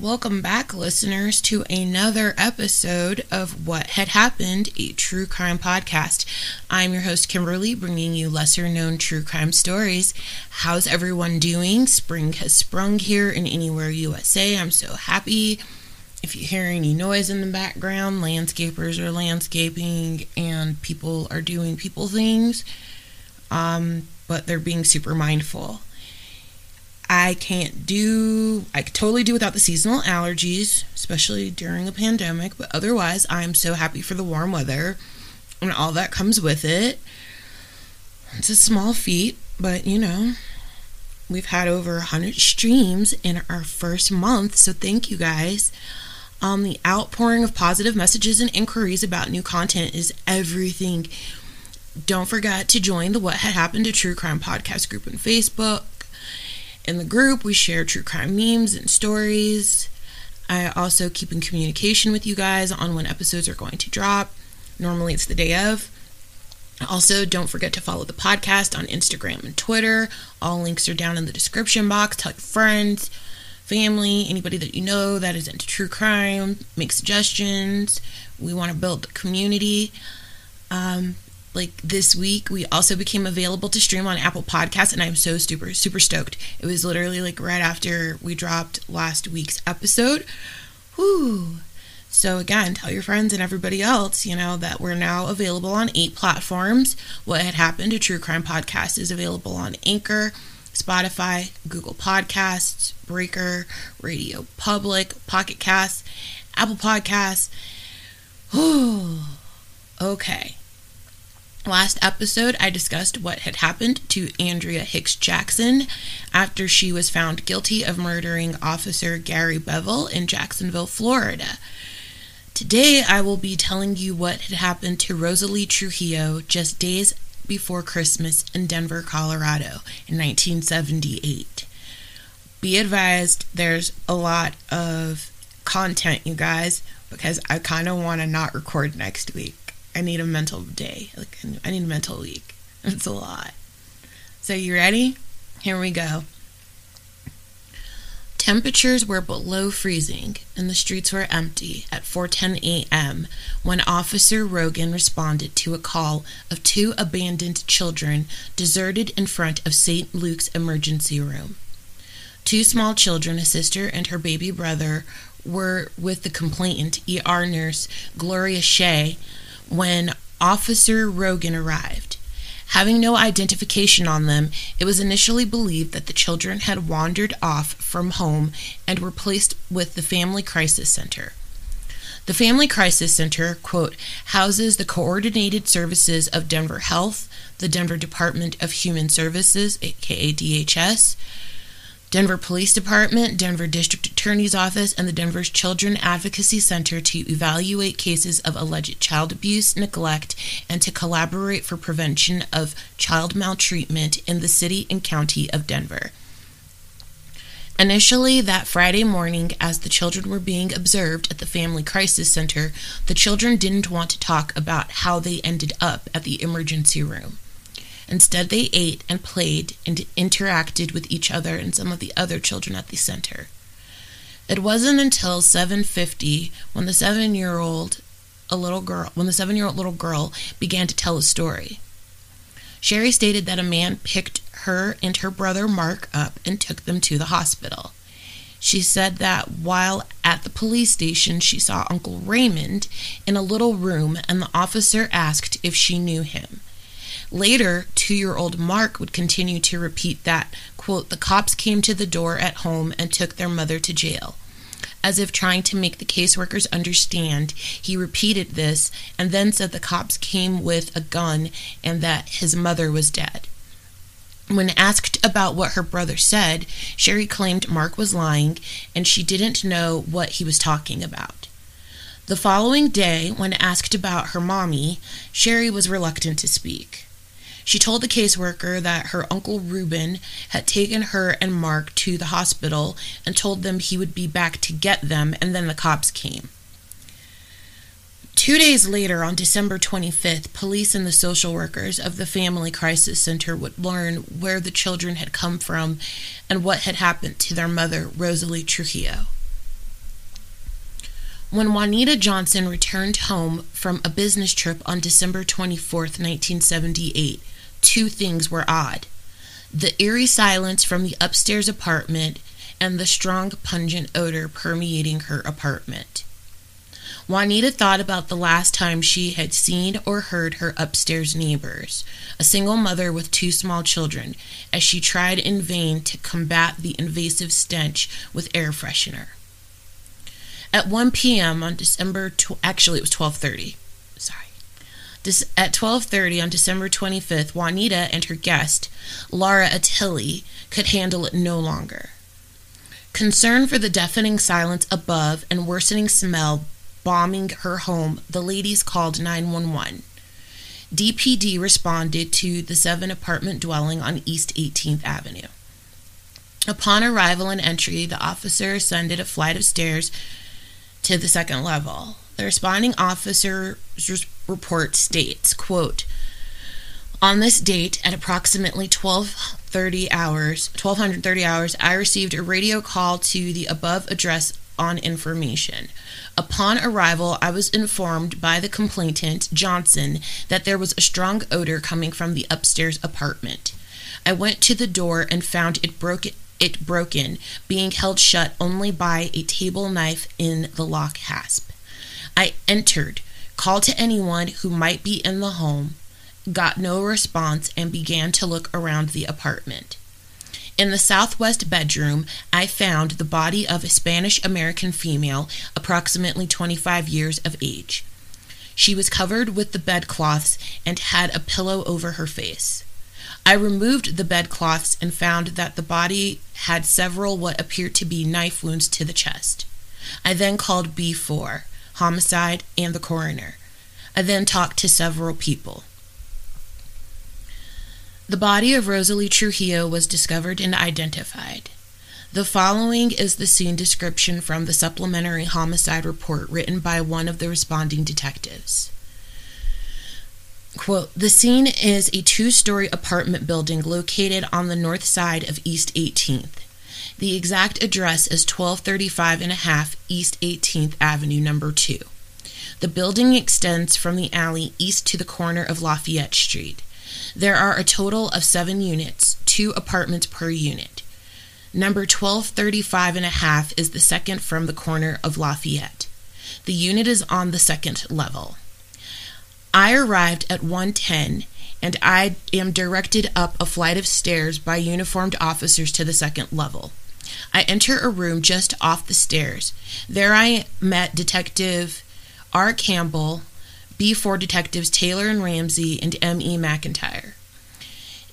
Welcome back, listeners, to another episode of What Had Happened, a true crime podcast. I'm your host, Kimberly, bringing you lesser-known true crime stories. How's everyone doing? Spring has sprung here in Anywhere USA. I'm so happy. If you hear any noise in the background, landscapers are landscaping and people are doing people things, but they're being super mindful. I could totally do without the seasonal allergies, especially during a pandemic, but otherwise, I'm so happy for the warm weather and all that comes with it. It's a small feat, but you know, we've had over 100 streams in our first month, so thank you guys. The outpouring of positive messages and inquiries about new content is everything. Don't forget to join the What Had Happened to True Crime podcast group on Facebook. In the group, we share true crime memes and stories. I also keep in communication with you guys on when episodes are going to drop. Normally, it's the day of. Also, don't forget to follow the podcast on Instagram and Twitter. All links are down in the description box. Tell your friends, family, anybody that you know that is into true crime. Make suggestions. We want to build the community. This week, we also became available to stream on Apple Podcasts, and I'm so super, super stoked. It was literally, right after we dropped last week's episode. Whew. So, again, tell your friends and everybody else, that we're now available on 8 platforms. What Had Happened to True Crime Podcast is available on Anchor, Spotify, Google Podcasts, Breaker, Radio Public, Pocket Casts, Apple Podcasts. Whew. Okay. Last episode, I discussed what had happened to Andrea Hicks Jackson after she was found guilty of murdering Officer Gary Bevel in Jacksonville, Florida. Today, I will be telling you what had happened to Rosalie Trujillo just days before Christmas in Denver, Colorado in 1978. Be advised, there's a lot of content, you guys, because I kind of want to not record next week. I need a mental day. I need a mental week. It's a lot. So you ready? Here we go. Temperatures were below freezing and the streets were empty at 4:10 a.m. when Officer Rogan responded to a call of 2 abandoned children deserted in front of St. Luke's emergency room. 2 small children, a sister and her baby brother, were with the complainant, ER nurse Gloria Shea, when Officer Rogan arrived. Having no identification on them, it was initially believed that the children had wandered off from home and were placed with the Family Crisis Center. The Family Crisis Center, quote, houses the coordinated services of Denver Health, the Denver Department of Human Services, aka DHS, Denver Police Department, Denver District Attorney's Office, and the Denver's Children Advocacy Center to evaluate cases of alleged child abuse, neglect, and to collaborate for prevention of child maltreatment in the city and county of Denver. Initially, that Friday morning, as the children were being observed at the Family Crisis Center, the children didn't want to talk about how they ended up at the emergency room. Instead, they ate and played and interacted with each other and some of the other children at the center. It wasn't until 7:50 when the 7-year-old little girl began to tell a story. Sherry stated that a man picked her and her brother Mark up and took them to the hospital. She said that while at the police station, she saw Uncle Raymond in a little room, and the officer asked if she knew him. Later, 2-year-old Mark would continue to repeat that, quote, the cops came to the door at home and took their mother to jail. As if trying to make the caseworkers understand, he repeated this and then said the cops came with a gun and that his mother was dead. When asked about what her brother said, Sherry claimed Mark was lying and she didn't know what he was talking about. The following day, when asked about her mommy, Sherry was reluctant to speak. She told the caseworker that her uncle Reuben had taken her and Mark to the hospital and told them he would be back to get them, and then the cops came. 2 days later, on December 25th, police and the social workers of the Family Crisis Center would learn where the children had come from and what had happened to their mother, Rosalie Trujillo. When Juanita Johnson returned home from a business trip on December 24, 1978, two things were odd: the eerie silence from the upstairs apartment and the strong, pungent odor permeating her apartment. Juanita thought about the last time she had seen or heard her upstairs neighbors, a single mother with two small children, as she tried in vain to combat the invasive stench with air freshener. At 1 p.m. on At 12:30 on December 25th, Juanita and her guest, Lara Attili, could handle it no longer. Concerned for the deafening silence above and worsening smell bombing her home, the ladies called 911. DPD responded to the 7-apartment dwelling on East 18th Avenue. Upon arrival and entry, the officer ascended a flight of stairs to the second level. The responding officer's report states, quote, "On this date, at approximately 1230 hours, I received a radio call to the above address on information. Upon arrival, I was informed by the complainant, Johnson, that there was a strong odor coming from the upstairs apartment. I went to the door and found it broken, being held shut only by a table knife in the lock hasp. I entered, called to anyone who might be in the home, got no response, and began to look around the apartment. In the southwest bedroom, I found the body of a Spanish-American female, approximately 25 years of age. She was covered with the bedcloths and had a pillow over her face. I removed the bedcloths and found that the body had several what appeared to be knife wounds to the chest. I then called B4, homicide, and the coroner. I then talked to several people. The body of Rosalie Trujillo was discovered and identified. The following is the scene description from the supplementary homicide report written by one of the responding detectives. Quote, "The scene is a 2-story apartment building located on the north side of East 18th. The exact address is 1235½ East 18th Avenue, number 2. The building extends from the alley east to the corner of Lafayette Street. There are a total of 7 units, 2 apartments per unit. Number 1235½ is the second from the corner of Lafayette. The unit is on the 2nd level. I arrived at 1:10, and I am directed up a flight of stairs by uniformed officers to the 2nd level. I enter a room just off the stairs. There I met Detective R. Campbell, B4 Detectives Taylor and Ramsey, and M. E. McIntyre.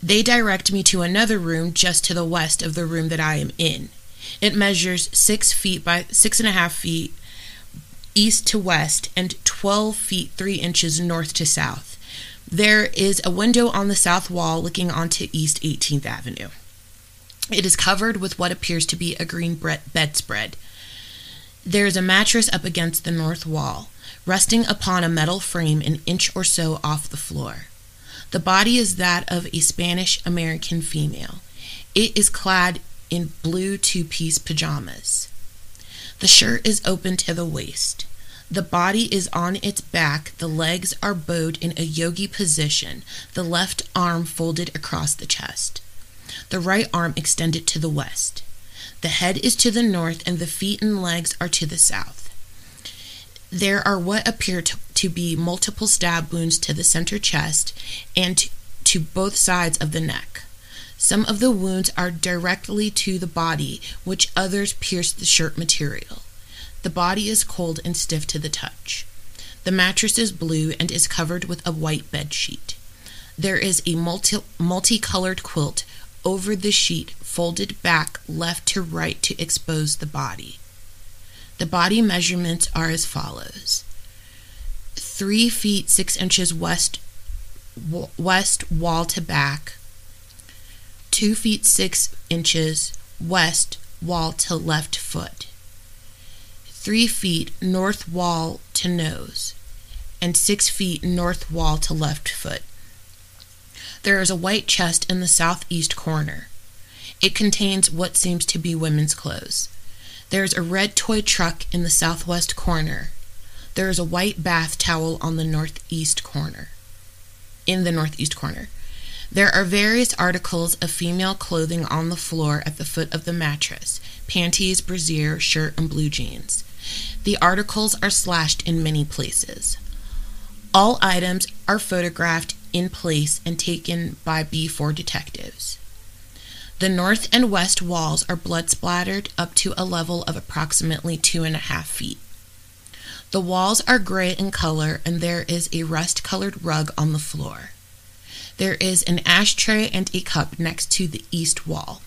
They direct me to another room just to the west of the room that I am in. It measures 6 feet by 6.5 feet east to west and 12 feet 3 inches north to south. There is a window on the south wall looking onto East 18th Avenue. It is covered with what appears to be a green bedspread. There is a mattress up against the north wall, resting upon a metal frame an inch or so off the floor. The body is that of a Spanish-American female. It is clad in blue 2-piece pajamas. The shirt is open to the waist. The body is on its back. The legs are bowed in a yogi position, the left arm folded across the chest, the right arm extended to the west. The head is to the north, and the feet and legs are to the south. There are what appear to be multiple stab wounds to the center chest and to both sides of the neck. Some of the wounds are directly to the body, which others pierce the shirt material. The body is cold and stiff to the touch. The mattress is blue and is covered with a white bed sheet. There is a multicolored quilt over the sheet, folded back left to right to expose the body. The body measurements are as follows: 3 feet 6 inches west wall to back, 2 feet 6 inches west wall to left foot, 3 feet north wall to nose, and 6 feet north wall to left foot. There is a white chest in the southeast corner. It contains what seems to be women's clothes. There is a red toy truck in the southwest corner. There is a white bath towel on the northeast corner. In the northeast corner. There are various articles of female clothing on the floor at the foot of the mattress, panties, brassiere, shirt, and blue jeans. The articles are slashed in many places. All items are photographed in place and taken by B4 detectives. The north and west walls are blood splattered up to a level of approximately 2.5 feet. The walls are gray in color and there is a rust-colored rug on the floor. There is an ashtray and a cup next to the east wall.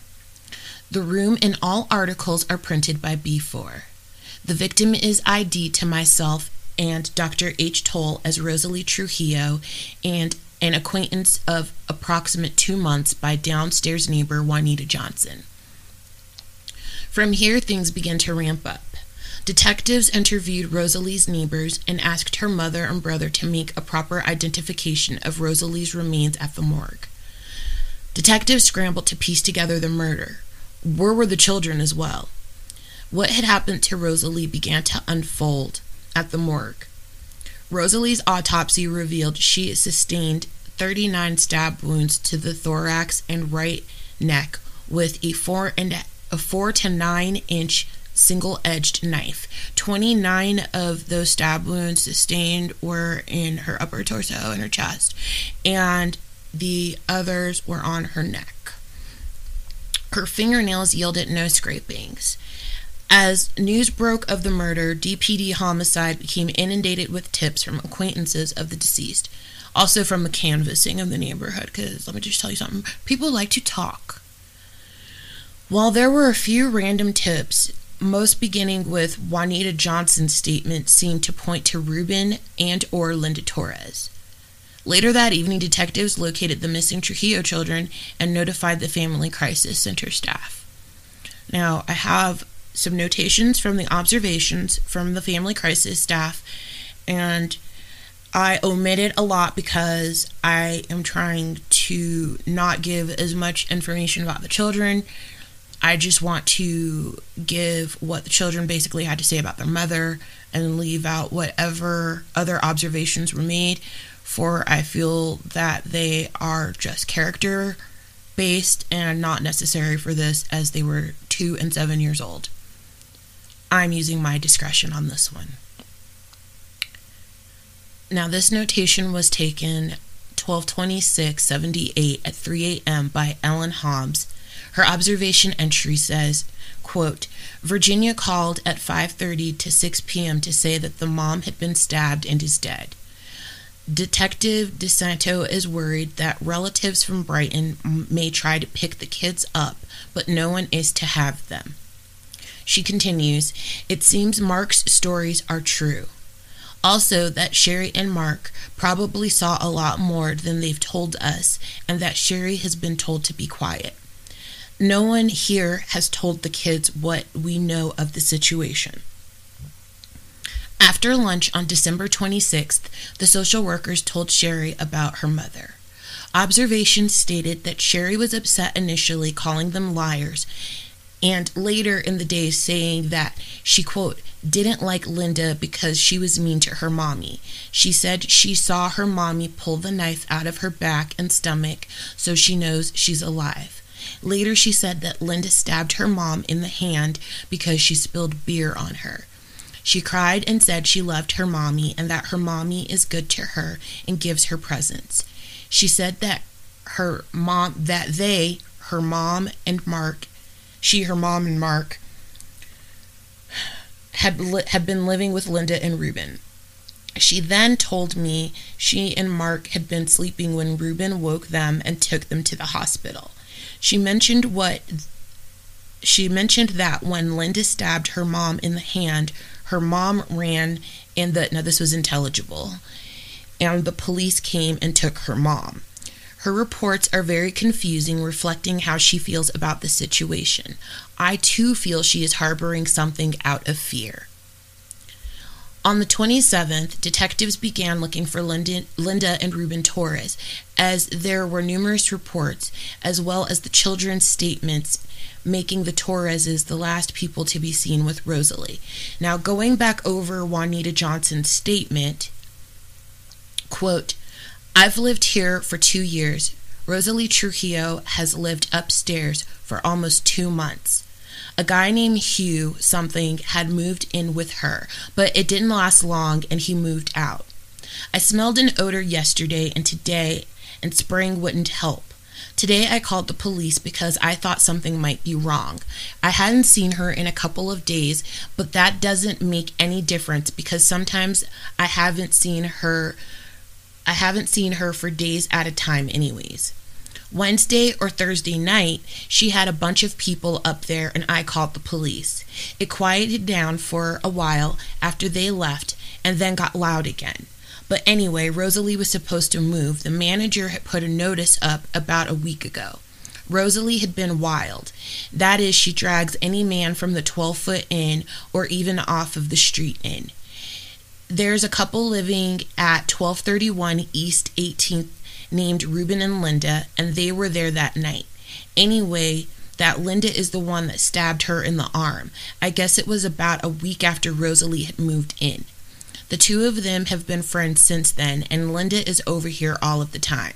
The room and all articles are printed by B4. The victim is ID to myself and Dr. H. Toll as Rosalie Trujillo and an acquaintance of approximate 2 months by downstairs neighbor Juanita Johnson. From here, things begin to ramp up. Detectives interviewed Rosalie's neighbors and asked her mother and brother to make a proper identification of Rosalie's remains at the morgue. Detectives scrambled to piece together the murder. Where were the children as well? What had happened to Rosalie began to unfold at the morgue. Rosalie's autopsy revealed she sustained 39 stab wounds to the thorax and right neck with a 4 to 9 inch single-edged knife. 29 of those stab wounds sustained were in her upper torso and her chest, and the others were on her neck. Her fingernails yielded no scrapings. As news broke of the murder, DPD homicide became inundated with tips from acquaintances of the deceased, also from the canvassing of the neighborhood, because let me just tell you something, people like to talk. While there were a few random tips, most beginning with Juanita Johnson's statement seemed to point to Reuben and or Linda Torres. Later that evening, detectives located the missing Trujillo children and notified the Family Crisis Center staff. Now, I have some notations from the observations from the Family Crisis staff, and I omitted a lot because I am trying to not give as much information about the children. I just want to give what the children basically had to say about their mother and leave out whatever other observations were made, for I feel that they are just character based and not necessary for this, as they were 2 and 7 years old. I'm using my discretion on this one. Now, this notation was taken 12/26/78 at 3 a.m. by Ellen Hobbs. Her observation entry says, quote, Virginia called at 5:30 to 6 p.m. to say that the mom had been stabbed and is dead. Detective DeSanto is worried that relatives from Brighton may try to pick the kids up, but no one is to have them. She continues, it seems Mark's stories are true. Also, that Sherry and Mark probably saw a lot more than they've told us, and that Sherry has been told to be quiet. No one here has told the kids what we know of the situation. After lunch on December 26th, the social workers told Sherry about her mother. Observations stated that Sherry was upset initially, calling them liars, and later in the day saying that she, quote, didn't like Linda because she was mean to her mommy. She said she saw her mommy pull the knife out of her back and stomach, so she knows she's alive. Later, she said that Linda stabbed her mom in the hand because she spilled beer on her. She cried and said she loved her mommy and that her mommy is good to her and gives her presents. She said that her mom and Mark, had been living with Linda and Reuben. She then told me she and Mark had been sleeping when Reuben woke them and took them to the hospital. She mentioned that when Linda stabbed her mom in the hand, her mom ran, and this was intelligible, and the police came and took her mom. Her reports are very confusing, reflecting how she feels about the situation. I too feel she is harboring something out of fear. On the 27th, detectives began looking for Linda and Reuben Torres, as there were numerous reports, as well as the children's statements, making the Torreses the last people to be seen with Rosalie. Now, going back over Juanita Johnson's statement, quote, "I've lived here for 2 years. Rosalie Trujillo has lived upstairs for almost 2 months. A guy named Hugh something had moved in with her, but it didn't last long and he moved out. I smelled an odor yesterday and today, and spraying wouldn't help. Today I called the police because I thought something might be wrong. I hadn't seen her in a couple of days, but that doesn't make any difference because sometimes I haven't seen her for days at a time anyways. Wednesday or Thursday night, she had a bunch of people up there and I called the police. It quieted down for a while after they left and then got loud again. But anyway, Rosalie was supposed to move. The manager had put a notice up about a week ago. Rosalie had been wild. That is, she drags any man from the 12-foot inn or even off of the street inn. There's a couple living at 1231 East 18th named Reuben and Linda, and they were there that night. Anyway, that Linda is the one that stabbed her in the arm. I guess it was about a week after Rosalie had moved in. The two of them have been friends since then, and Linda is over here all of the time.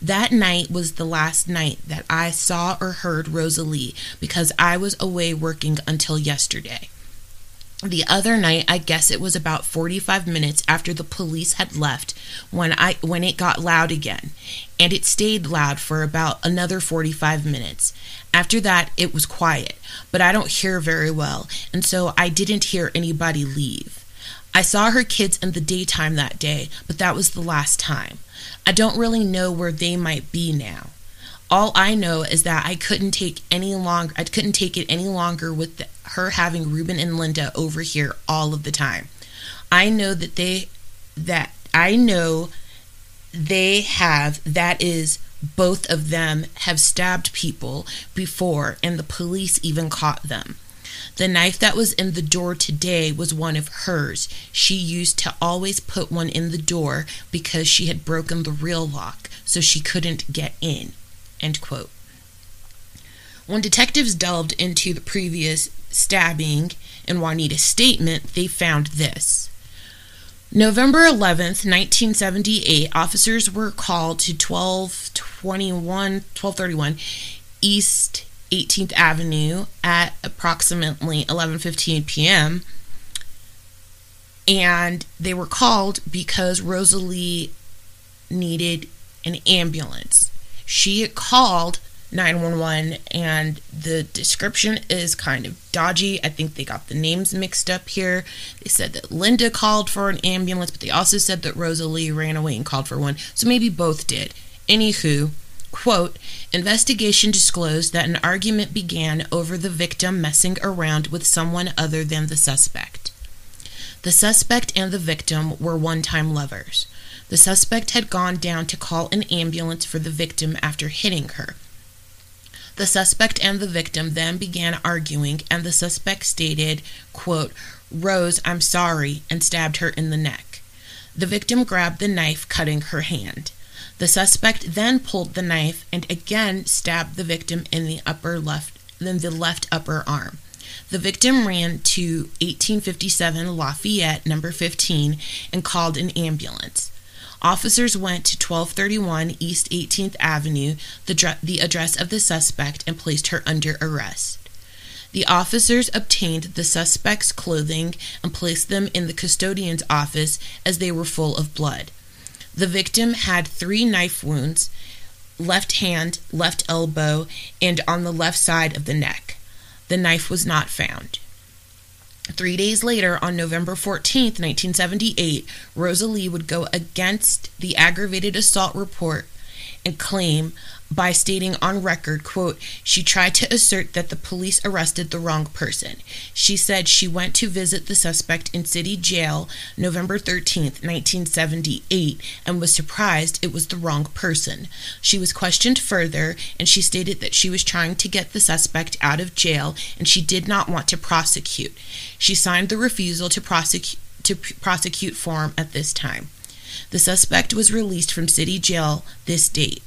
That night was the last night that I saw or heard Rosalie because I was away working until yesterday. The other night, I guess it was about 45 minutes after the police had left when it got loud again, and it stayed loud for about another 45 minutes. After that, it was quiet, but I don't hear very well, and so I didn't hear anybody leave. I saw her kids in the daytime that day, but that was the last time. I don't really know where they might be now. All I know is that I couldn't take it any longer with her having Reuben and Linda over here all of the time. I know both of them have stabbed people before, and the police even caught them. The knife that was in the door today was one of hers. She used to always put one in the door because she had broken the real lock, so she couldn't get in." End quote. When detectives delved into the previous stabbing in Juanita's statement, they found this. November 11th, 1978, officers were called to 1231 East 18th Avenue at approximately 11:15 p.m. and they were called because Rosalie needed an ambulance. She had called 911, and the description is kind of dodgy. I think they got the names mixed up here. They said that Linda called for an ambulance, but they also said that Rosalie ran away and called for one, so maybe both did. Anywho, quote, investigation disclosed that an argument began over the victim messing around with someone other than the suspect. The suspect and the victim were one-time lovers. The suspect had gone down to call an ambulance for the victim after hitting her. The suspect and the victim then began arguing, and the suspect stated, quote, "Rose, I'm sorry," and stabbed her in the neck. The victim grabbed the knife, cutting her hand. The suspect then pulled the knife and again stabbed the victim in the left upper arm. The victim ran to 1857 Lafayette, number 15, and called an ambulance. Officers went to 1231 East 18th Avenue, the address of the suspect, and placed her under arrest. The officers obtained the suspect's clothing and placed them in the custodian's office as they were full of blood. The victim had 3 knife wounds, left hand, left elbow, and on the left side of the neck. The knife was not found. 3 days later, on November 14th, 1978, Rosalie would go against the aggravated assault report and claim by stating on record, quote, "She tried to assert that the police arrested the wrong person. She said she went to visit the suspect in city jail November 13th, 1978, and was surprised it was the wrong person. She was questioned further, and she stated that she was trying to get the suspect out of jail, and she did not want to prosecute. She signed the refusal to prosecute to prosecute for him at this time. The suspect was released from city jail this date.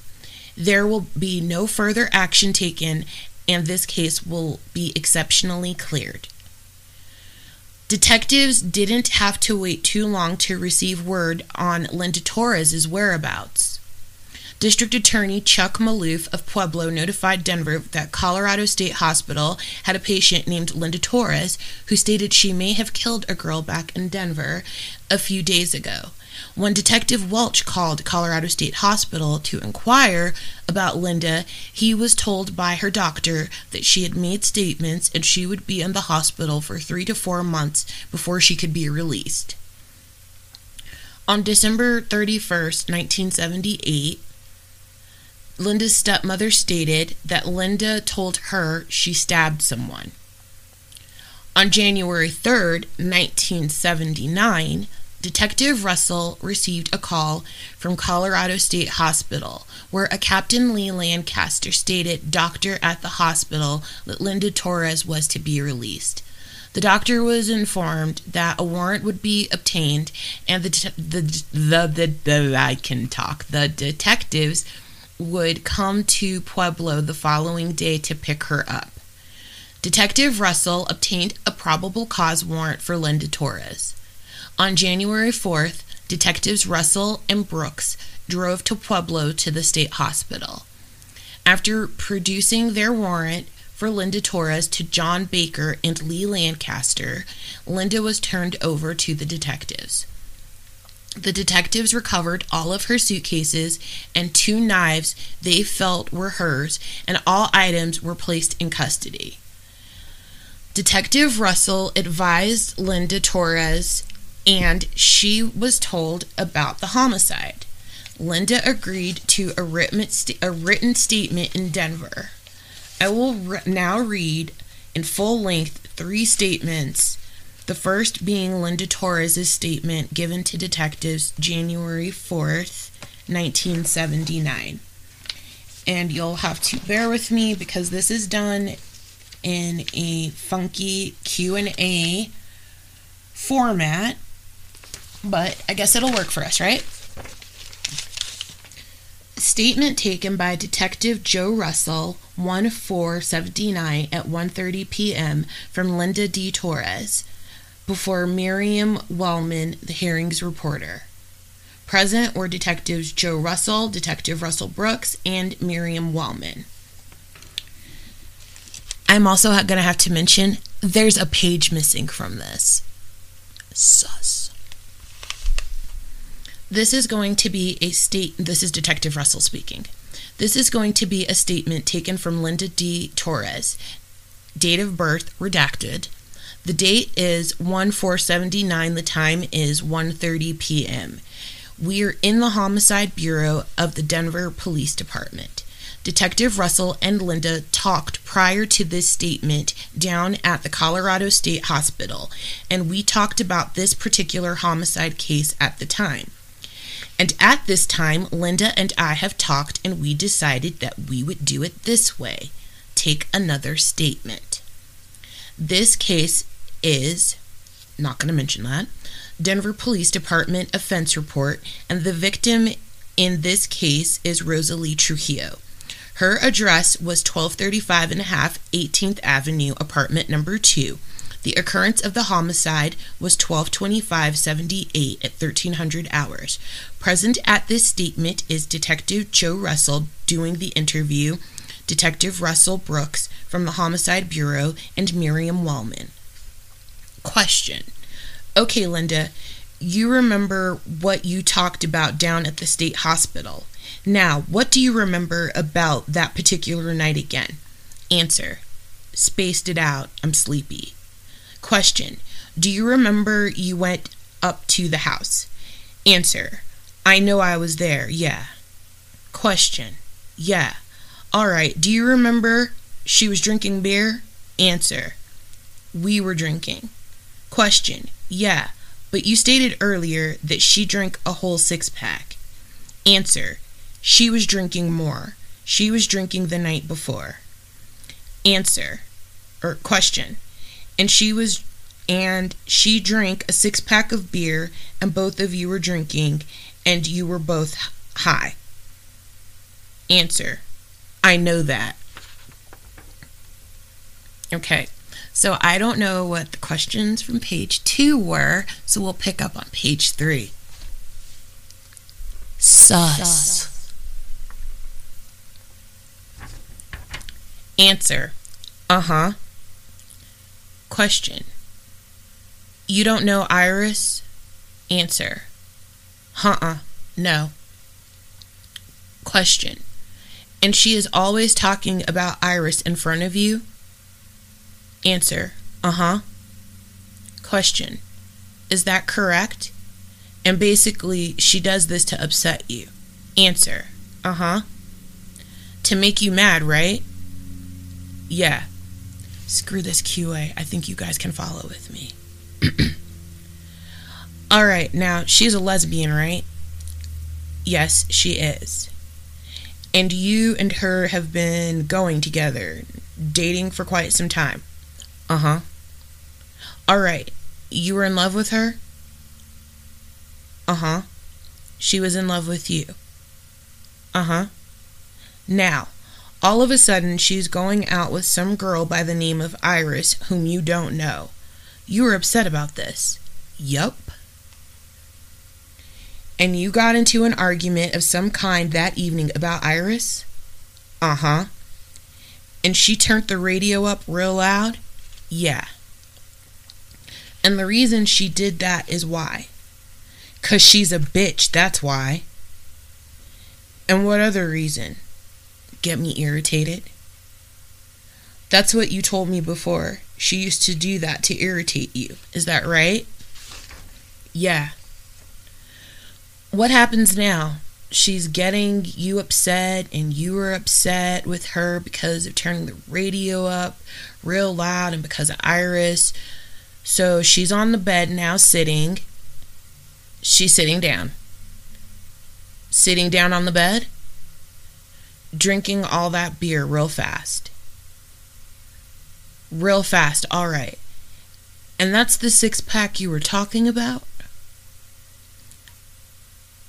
There will be no further action taken, and this case will be exceptionally cleared. Detectives didn't have to wait too long to receive word on Linda Torres' whereabouts. District Attorney Chuck Maloof of Pueblo notified Denver that Colorado State Hospital had a patient named Linda Torres who stated she may have killed a girl back in Denver a few days ago. When Detective Welch called Colorado State Hospital to inquire about Linda, he was told by her doctor that she had made statements and she would be in the hospital for 3 to 4 months before she could be released. On December 31st, 1978, Linda's stepmother stated that Linda told her she stabbed someone. On January 3rd, 1979, Detective Russell received a call from Colorado State Hospital, where a Captain Lee Lancaster stated doctor at the hospital that Linda Torres was to be released. The doctor was informed that a warrant would be obtained, and the detectives would come to Pueblo the following day to pick her up. Detective Russell obtained a probable cause warrant for Linda Torres. On January 4th, Detectives Russell and Brooks drove to Pueblo to the state hospital. After producing their warrant for Linda Torres to John Baker and Lee Lancaster, Linda was turned over to the detectives. The detectives recovered all of her suitcases and 2 knives they felt were hers, and all items were placed in custody. Detective Russell advised Linda Torres, and she was told about the homicide. Linda agreed to a written statement in Denver. I will now read in full length 3 statements, the first being Linda Torres' statement given to detectives January 4th, 1979. And you'll have to bear with me because this is done in a funky Q&A format. But I guess it'll work for us, right? Statement taken by Detective Joe Russell, 1-4-79 at 1:30 p.m. from Linda D. Torres, before Miriam Wellman, the hearings reporter. Present were Detectives Joe Russell, Detective Russell Brooks, and Miriam Wellman. I'm also going to have to mention there's a page missing from this. Sus. This is Detective Russell speaking. This is going to be a statement taken from Linda D. Torres. Date of birth redacted. The date is 1-4-79. The time is 1:30 p.m. We're in the Homicide Bureau of the Denver Police Department. Detective Russell and Linda talked prior to this statement down at the Colorado State Hospital, and we talked about this particular homicide case at the time. And at this time, Linda and I have talked, and we decided that we would do it this way. Take another statement. This case is, not going to mention that, Denver Police Department offense report, and the victim in this case is Rosalie Trujillo. Her address was 1235 1/2 18th Avenue, apartment number 2. The occurrence of the homicide was 12/25/78 at 1300 hours. Present at this statement is Detective Joe Russell doing the interview, Detective Russell Brooks from the Homicide Bureau, and Miriam Wellman. Question. Okay, Linda, you remember what you talked about down at the state hospital. Now, what do you remember about that particular night again? Answer. Spaced it out. I'm sleepy. Question. Do you remember you went up to the house? Answer. I know I was there, yeah. Question. Yeah. All right, do you remember she was drinking beer? Answer. We were drinking. Question. Yeah, but you stated earlier that she drank a whole 6-pack. Answer. She was drinking more. She was drinking the night before. Answer. Question. And she was and she drank a 6-pack of beer, and both of you were drinking, and you were both high. Answer: I know that. Okay, so I don't know what the questions from page 2 were, so we'll pick up on page 3. Sus. Answer: uh-huh. Question: you don't know Iris? Answer: no. Question: and she is always talking about Iris in front of you? Answer: Question: is that correct? And basically, she does this to upset you. Answer: To make you mad, right? Yeah. Screw this QA. I think you guys can follow with me. Alright, now, she's a lesbian, right? Yes, she is. And you and her have been going together, dating for quite some time. Alright, you were in love with her? She was in love with you. Now, all of a sudden, she's going out with some girl by the name of Iris, whom you don't know. You were upset about this. Yup. And you got into an argument of some kind that evening about Iris? And she turned the radio up real loud? Yeah. And the reason she did that is why? 'Cause she's a bitch, that's why. And what other reason? Get me irritated? That's what you told me before. She used to do that to irritate you. Is that right? Yeah. What happens now? She's getting you upset, and you are upset with her because of turning the radio up real loud and because of Iris. So she's on the bed now sitting. She's sitting down. Sitting down on the bed? Drinking all that beer real fast. Real fast, all right. And that's the 6-pack you were talking about?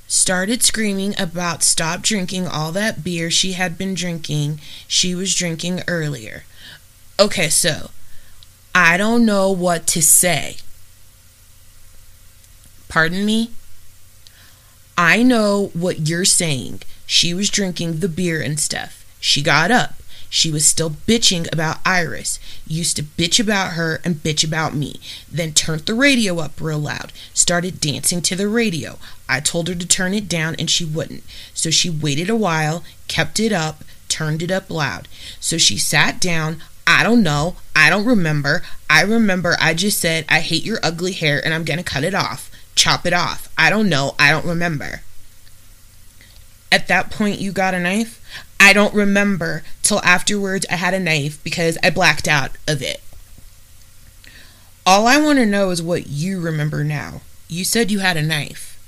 Started screaming about stop drinking all that beer she had been drinking, she was drinking earlier. Okay, so, I don't know what to say. Pardon me? I know what you're saying. She was drinking the beer and stuff. She got up. She was still bitching about Iris. Used to bitch about her and bitch about me. Then turned the radio up real loud. Started dancing to the radio. I told her to turn it down and she wouldn't. So she waited a while, kept it up, turned it up loud. So she sat down. I don't know. I don't remember. I remember I just said, I hate your ugly hair and I'm going to cut it off. Chop it off. I don't know. I don't remember. At that point, you got a knife? I don't remember till afterwards I had a knife because I blacked out of it. All I want to know is what you remember now. You said you had a knife.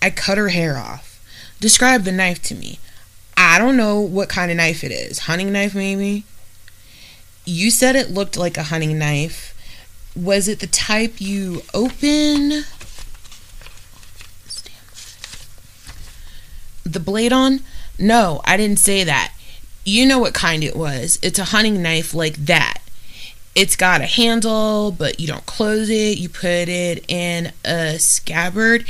I cut her hair off. Describe the knife to me. I don't know what kind of knife it is. Hunting knife, maybe? You said it looked like a hunting knife. Was it the type you open? The blade on? No, I didn't say that. You know what kind it was. It's a hunting knife like that. It's got a handle, but you don't close it. You put it in a scabbard.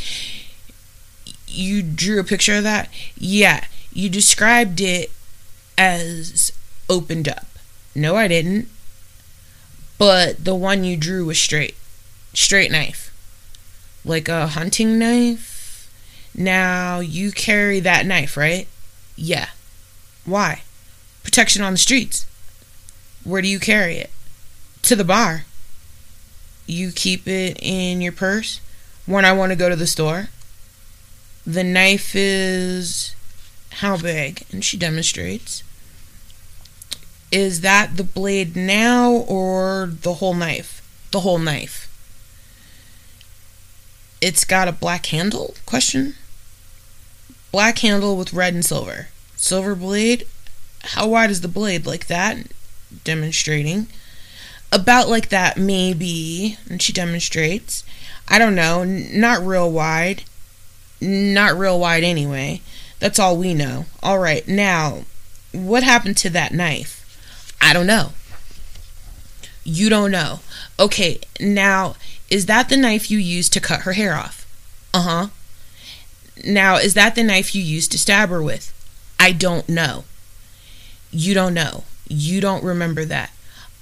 You drew a picture of that? Yeah, you described it as opened up. No, I didn't. But the one you drew was straight. Straight knife. Like a hunting knife? Now, you carry that knife, right? Yeah. Why? Protection on the streets. Where do you carry it? To the bar. You keep it in your purse? When I want to go to the store? The knife is how big? And she demonstrates. Is that the blade now or the whole knife? The whole knife. It's got a black handle? Question? Black handle with red and silver. Silver blade? How wide is the blade? Like that? Demonstrating. about like that, maybe, and she demonstrates, I don't know, not real wide anyway. That's all we know. All right, now, what happened to that knife? I don't know. You don't know. Okay, now, is that the knife you used to cut her hair off? Uh-huh. Now, is that the knife you used to stab her with? I don't know. You don't know. You don't remember that.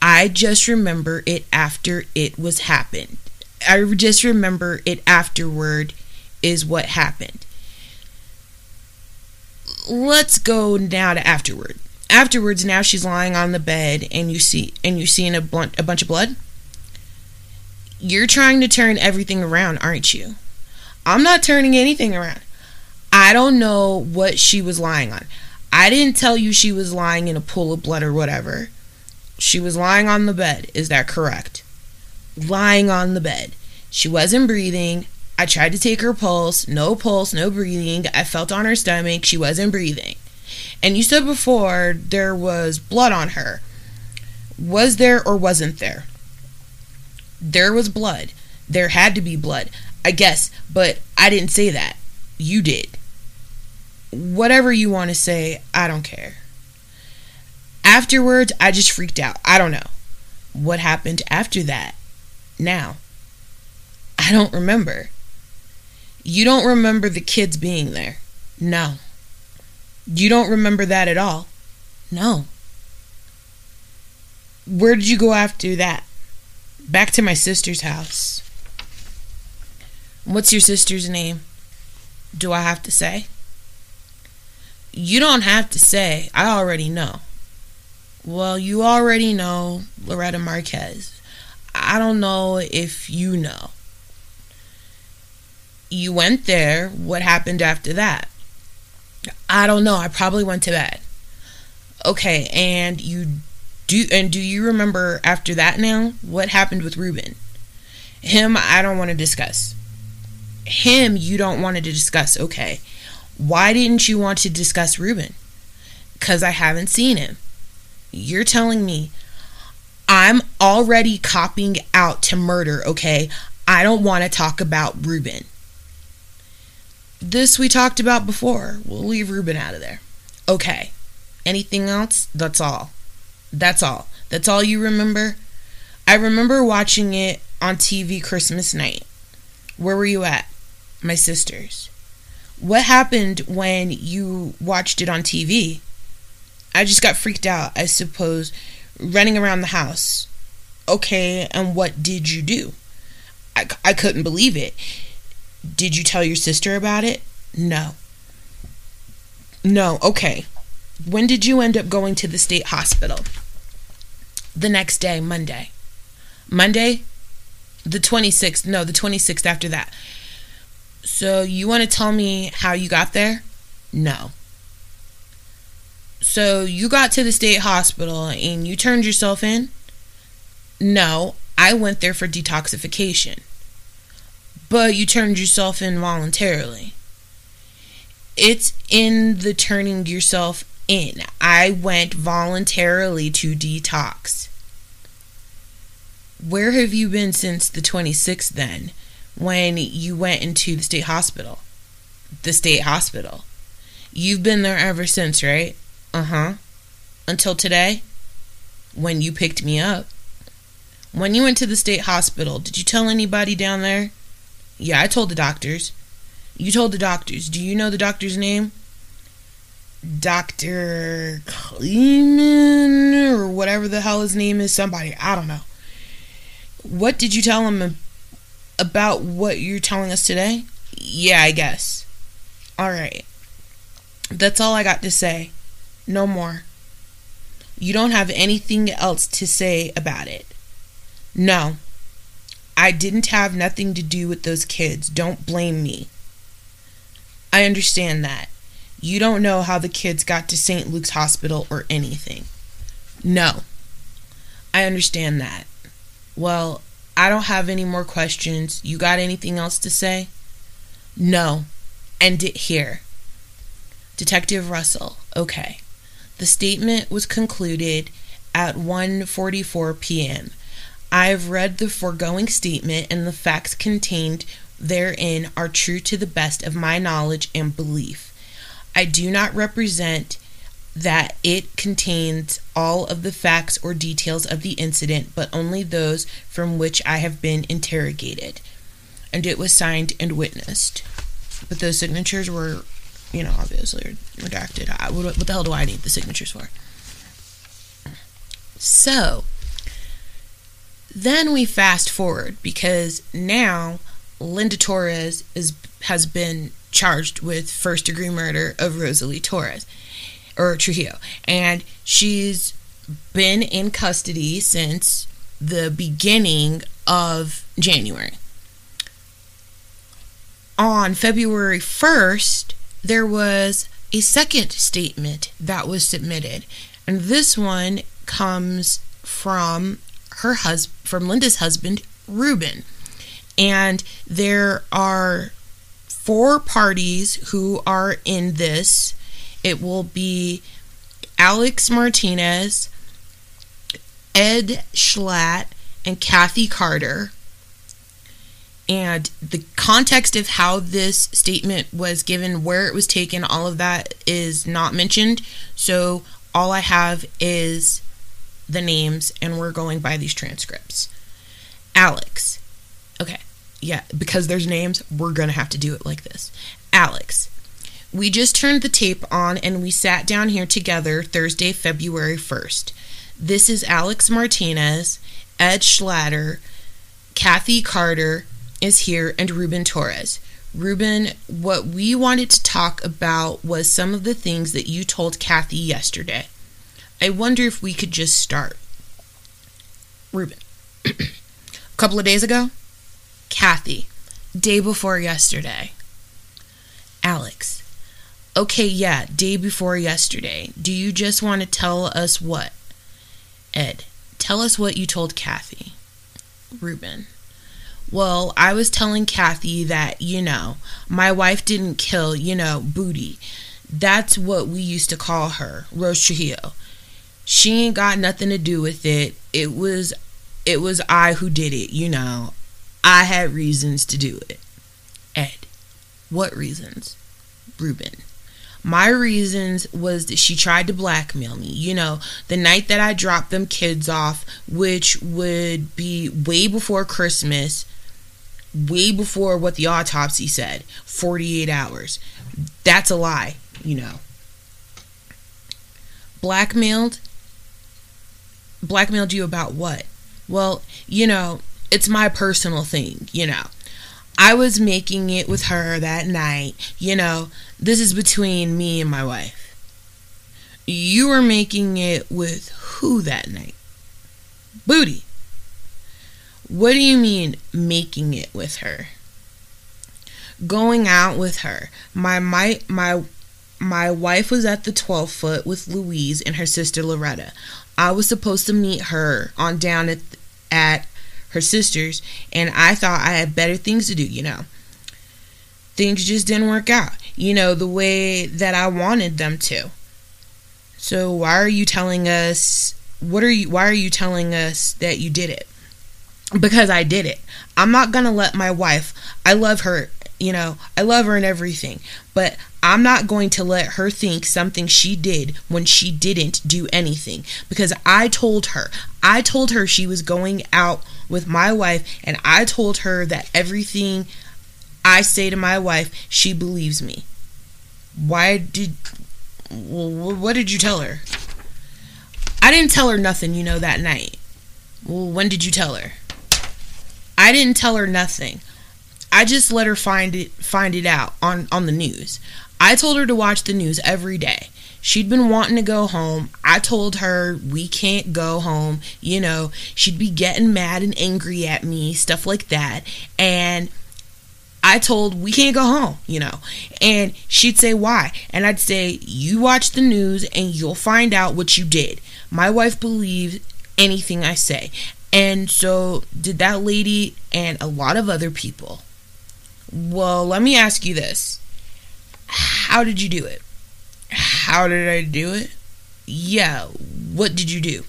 I just remember it after it was happened. I just remember it afterward is what happened. Let's go now to afterward. Afterwards, now she's lying on the bed, and you see a bunch of blood. You're trying to turn everything around, aren't you? I'm not turning anything around. I don't know what she was lying on. I didn't tell you she was lying in a pool of blood or whatever. She was lying on the bed. Is that correct? Lying on the bed. She wasn't breathing. I tried to take her pulse, no breathing. I felt on her stomach. She wasn't breathing. And you said before there was blood on her. Was there or wasn't there? There was blood. There had to be blood. I guess, but I didn't say that. You did. Whatever you want to say, I don't care. Afterwards, I just freaked out. I don't know. What happened after that? Now? I don't remember. You don't remember the kids being there? No. You don't remember that at all? No. Where did you go after that? Back to my sister's house. What's your sister's name? Do I have to say? You don't have to say. I already know. Well, you already know Loretta Marquez. I don't know if you know. You went there. What happened after that? I don't know. I probably went to bed. Okay, and do you remember after that now? What happened with Reuben? Him, I don't want to discuss. Him, you don't want to discuss. Okay. Why didn't you want to discuss Reuben? Because I haven't seen him. You're telling me I'm already copping out to murder, okay? I don't want to talk about Reuben. This we talked about before. We'll leave Reuben out of there. Okay. Anything else? That's all. That's all. That's all you remember? I remember watching it on TV Christmas night. Where were you at? My sister's. What happened when you watched it on TV? I just got freaked out, I suppose, running around the house. Okay, and what did you do? I couldn't believe it. Did you tell your sister about it? No. No, okay. When did you end up going to the state hospital? The next day, Monday. Monday? The 26th. No, the 26th after that. So you want to tell me how you got there? No. So you got to the state hospital and you turned yourself in? No, I went there for detoxification. But you turned yourself in voluntarily. It's in the turning yourself in. I went voluntarily to detox. Where have you been since the 26th then, when you went into the state hospital? The state hospital. You've been there ever since, right? Uh-huh. Until today? When you picked me up. When you went to the state hospital, did you tell anybody down there? Yeah, I told the doctors. You told the doctors. Do you know the doctor's name? Dr. Clement or whatever the hell his name is. Somebody. I don't know. What did you tell him about what you're telling us today? Yeah, I guess. All right. That's all I got to say. No more. You don't have anything else to say about it? No. I didn't have nothing to do with those kids. Don't blame me. I understand that. You don't know how the kids got to St. Luke's Hospital or anything. No. I understand that. Well, I don't have any more questions. You got anything else to say? No. End it here. Detective Russell. Okay. The statement was concluded at 1:44 p.m. I have read the foregoing statement, and the facts contained therein are true to the best of my knowledge and belief. I do not represent that it contains all of the facts or details of the incident, but only those from which I have been interrogated. And it was signed and witnessed. But those signatures were, you know, obviously redacted. What the hell do I need the signatures for? So, then we fast forward, because now Linda Torres has been charged with first-degree murder of Rosalie Torres, or Trujillo, and she's been in custody since the beginning of January. On February 1st, there was a second statement that was submitted, and this one comes from her from Linda's husband, Reuben, and there are four parties who are in this. It will be Alex Martinez, Ed Schlatter, and Kathy Carter. And the context of how this statement was given, where it was taken, all of that is not mentioned. So all I have is the names, and we're going by these transcripts. Alex. Okay, yeah, because there's names, we're going to have to do it like this. Alex. We just turned the tape on and we sat down here together Thursday, February 1st. This is Alex Martinez, Ed Schlatter, Kathy Carter is here, and Reuben Torres. Reuben, what we wanted to talk about was some of the things that you told Kathy yesterday. I wonder if we could just start. Reuben. A couple of days ago? Kathy. Day before yesterday. Alex. Okay, yeah, day before yesterday. Do you just want to tell us what? Ed, tell us what you told Kathy. Reuben, well, I was telling Kathy that, you know, my wife didn't kill, you know, Booty. That's what we used to call her, Rose Trujillo. She ain't got nothing to do with it. It was I who did it, you know. I had reasons to do it. Ed, what reasons? Reuben, my reasons was that she tried to blackmail me. You know, the night that I dropped them kids off, which would be way before Christmas, way before what the autopsy said, 48 hours. That's a lie, you know. Blackmailed? Blackmailed you about what? Well, you know, it's my personal thing, you know. I was making it with her that night. You know, this is between me and my wife. You were making it with who that night? Booty. What do you mean, making it with her? Going out with her. My wife was at the 12 foot with Louise and her sister Loretta. I was supposed to meet her on down at her sisters, and I thought I had better things to do, you know. Things just didn't work out, you know, the way that I wanted them to. So why are you telling us that you did it? Because I did it. I'm not gonna let my wife, I love her, you know, I love her and everything, but I'm not going to let her think something she did when she didn't do anything, because I told her she was going out with my wife, and I told her that everything I say to my wife, she believes me. What did you tell her? I didn't tell her nothing, you know, that night. Well, when did you tell her? I didn't tell her nothing. I just let her find it out on the news. I told her to watch the news every day. She'd been wanting to go home. I told her we can't go home. You know, she'd be getting mad and angry at me, stuff like that. And I told we can't go home, you know. And she'd say why? And I'd say you watch the news and you'll find out what you did. My wife believes anything I say. And so did that lady and a lot of other people. Well, let me ask you this. How did you do it? How did I do it? Yeah, what did you do?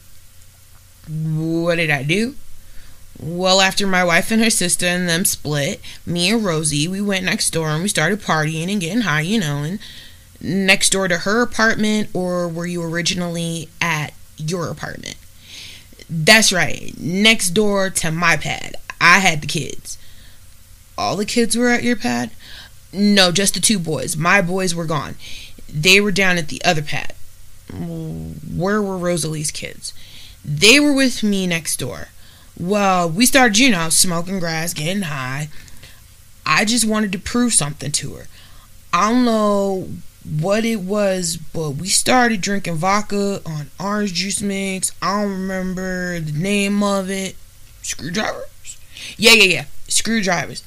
What did I do? Well, after my wife and her sister and them split, me and Rosie, we went next door and we started partying and getting high, you know, and next door to her apartment, or were you originally at your apartment? That's right, next door to my pad. I had the kids. All the kids were at your pad? No, just the two boys. My boys were gone. They were down at the other pad. Where were Rosalie's kids? They were with me next door. Well, we started, you know, smoking grass, getting high. I just wanted to prove something to her. I don't know what it was, but we started drinking vodka on orange juice mix. I don't remember the name of it. Screwdrivers? Yeah. Screwdrivers.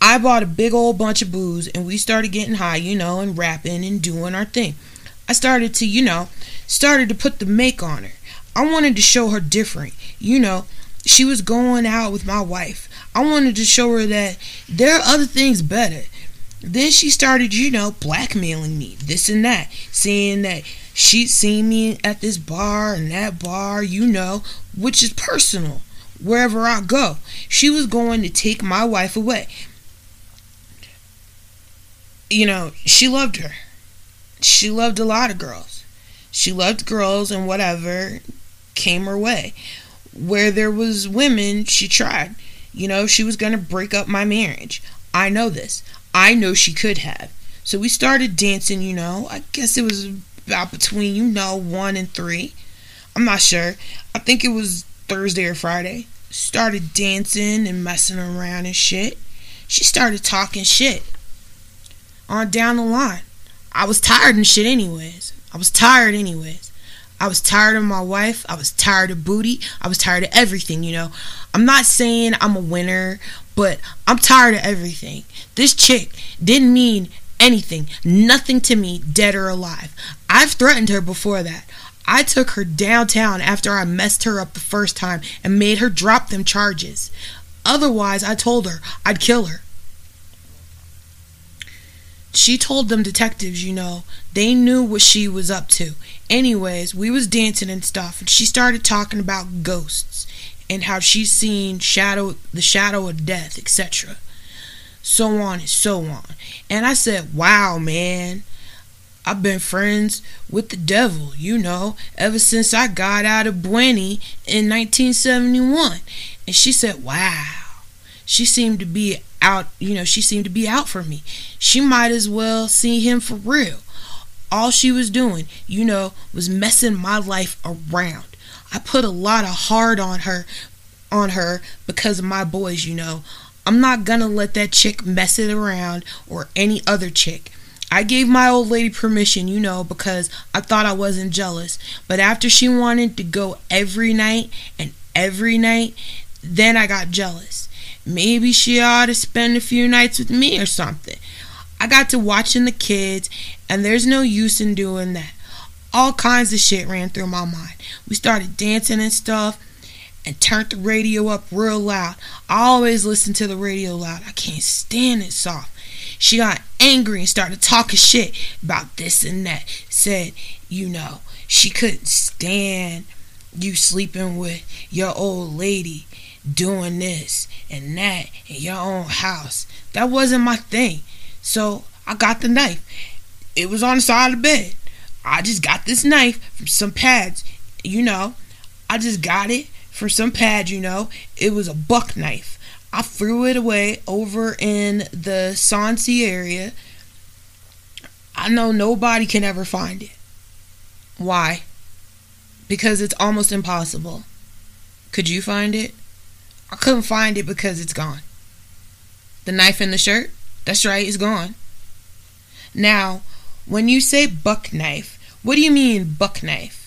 I bought a big old bunch of booze, and we started getting high, you know, and rapping and doing our thing. I started to put the make on her. I wanted to show her different, you know. She was going out with my wife. I wanted to show her that there are other things better. Then she started, you know, blackmailing me, this and that, saying that she'd seen me at this bar and that bar, you know, which is personal, wherever I go. She was going to take my wife away. You know, she loved her. She loved a lot of girls. She loved girls and whatever came her way. Where there was women, she tried. You know, she was going to break up my marriage. I know this. I know she could have. So we started dancing, you know. I guess it was about between, you know, 1 and 3. I'm not sure. I think it was Thursday or Friday. Started dancing and messing around and shit. She started talking shit on down the line. I was tired and shit anyways. I was tired of my wife. I was tired of booty. I was tired of everything, you know. I'm not saying I'm a winner, but I'm tired of everything. This chick didn't mean anything, nothing to me, dead or alive. I've threatened her before that. I took her downtown after I messed her up the first time and made her drop them charges. Otherwise, I told her I'd kill her. She told them detectives, you know, they knew what she was up to. Anyways, we was dancing and stuff, and she started talking about ghosts and how she's seen the shadow of death, etc. So on and so on. And I said, wow, man, I've been friends with the devil, you know, ever since I got out of Bueni in 1971. And she said, wow. She seemed to be out, you know, she seemed to be out for me. She might as well see him for real. All she was doing, you know, was messing my life around. I put a lot of hard on her because of my boys, you know. I'm not gonna let that chick mess it around or any other chick. I gave my old lady permission, you know, because I thought I wasn't jealous. But after she wanted to go every night, then I got jealous. Maybe she ought to spend a few nights with me or something. I got to watching the kids, and there's no use in doing that. All kinds of shit ran through my mind. We started dancing and stuff and turned the radio up real loud. I always listen to the radio loud. I can't stand it soft. She got angry and started talking shit about this and that. Said, you know, she couldn't stand you sleeping with your old lady, doing this and that in your own house. That wasn't my thing. So I got the knife. It was on the side of the bed. I just got this knife from some pads, you know. It was a buck knife. I threw it away over in the Sansi area. I know nobody can ever find it. Why? Because it's almost impossible. Could you find it? I couldn't find it because it's gone. The knife in the shirt? That's right, it's gone. Now, when you say buck knife, what do you mean buck knife?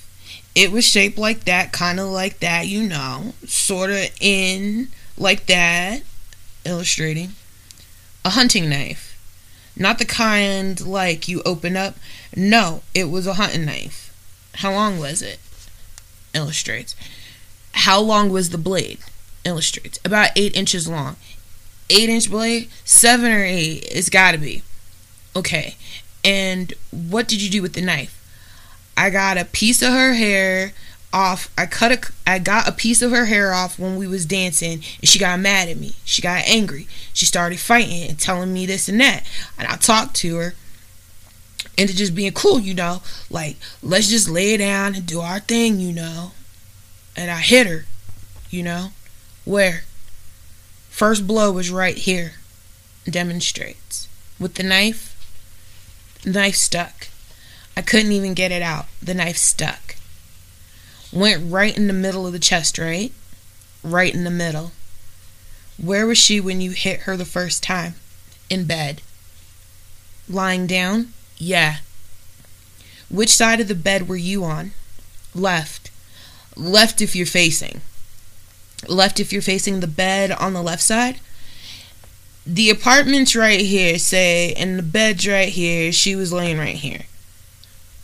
It was shaped like that, kind of like that, you know, sort of in like that, illustrating. A hunting knife. Not the kind like you open up. No, it was a hunting knife. How long was it? Illustrates. How long was the blade? Illustrates. About 8 inches long. 8-inch blade? 7 or 8. It's gotta be. Okay. And what did you do with the knife? I got a piece of her hair, off. I got a piece of her hair off when we was dancing, and she got mad at me. She got angry. She started fighting and telling me this and that. And I talked to her into just being cool, you know, like, let's just lay down and do our thing, you know. And I hit her, you know, where first blow was right here, demonstrates, with the knife. The knife stuck. I couldn't even get it out. The knife stuck. Went right in the middle of the chest, right? Right in the middle. Where was she when you hit her the first time? In bed. Lying down? Yeah. Which side of the bed were you on? Left. Left if you're facing. Left if you're facing the bed on the left side? The apartment's right here, say, and the bed's right here. She was laying right here.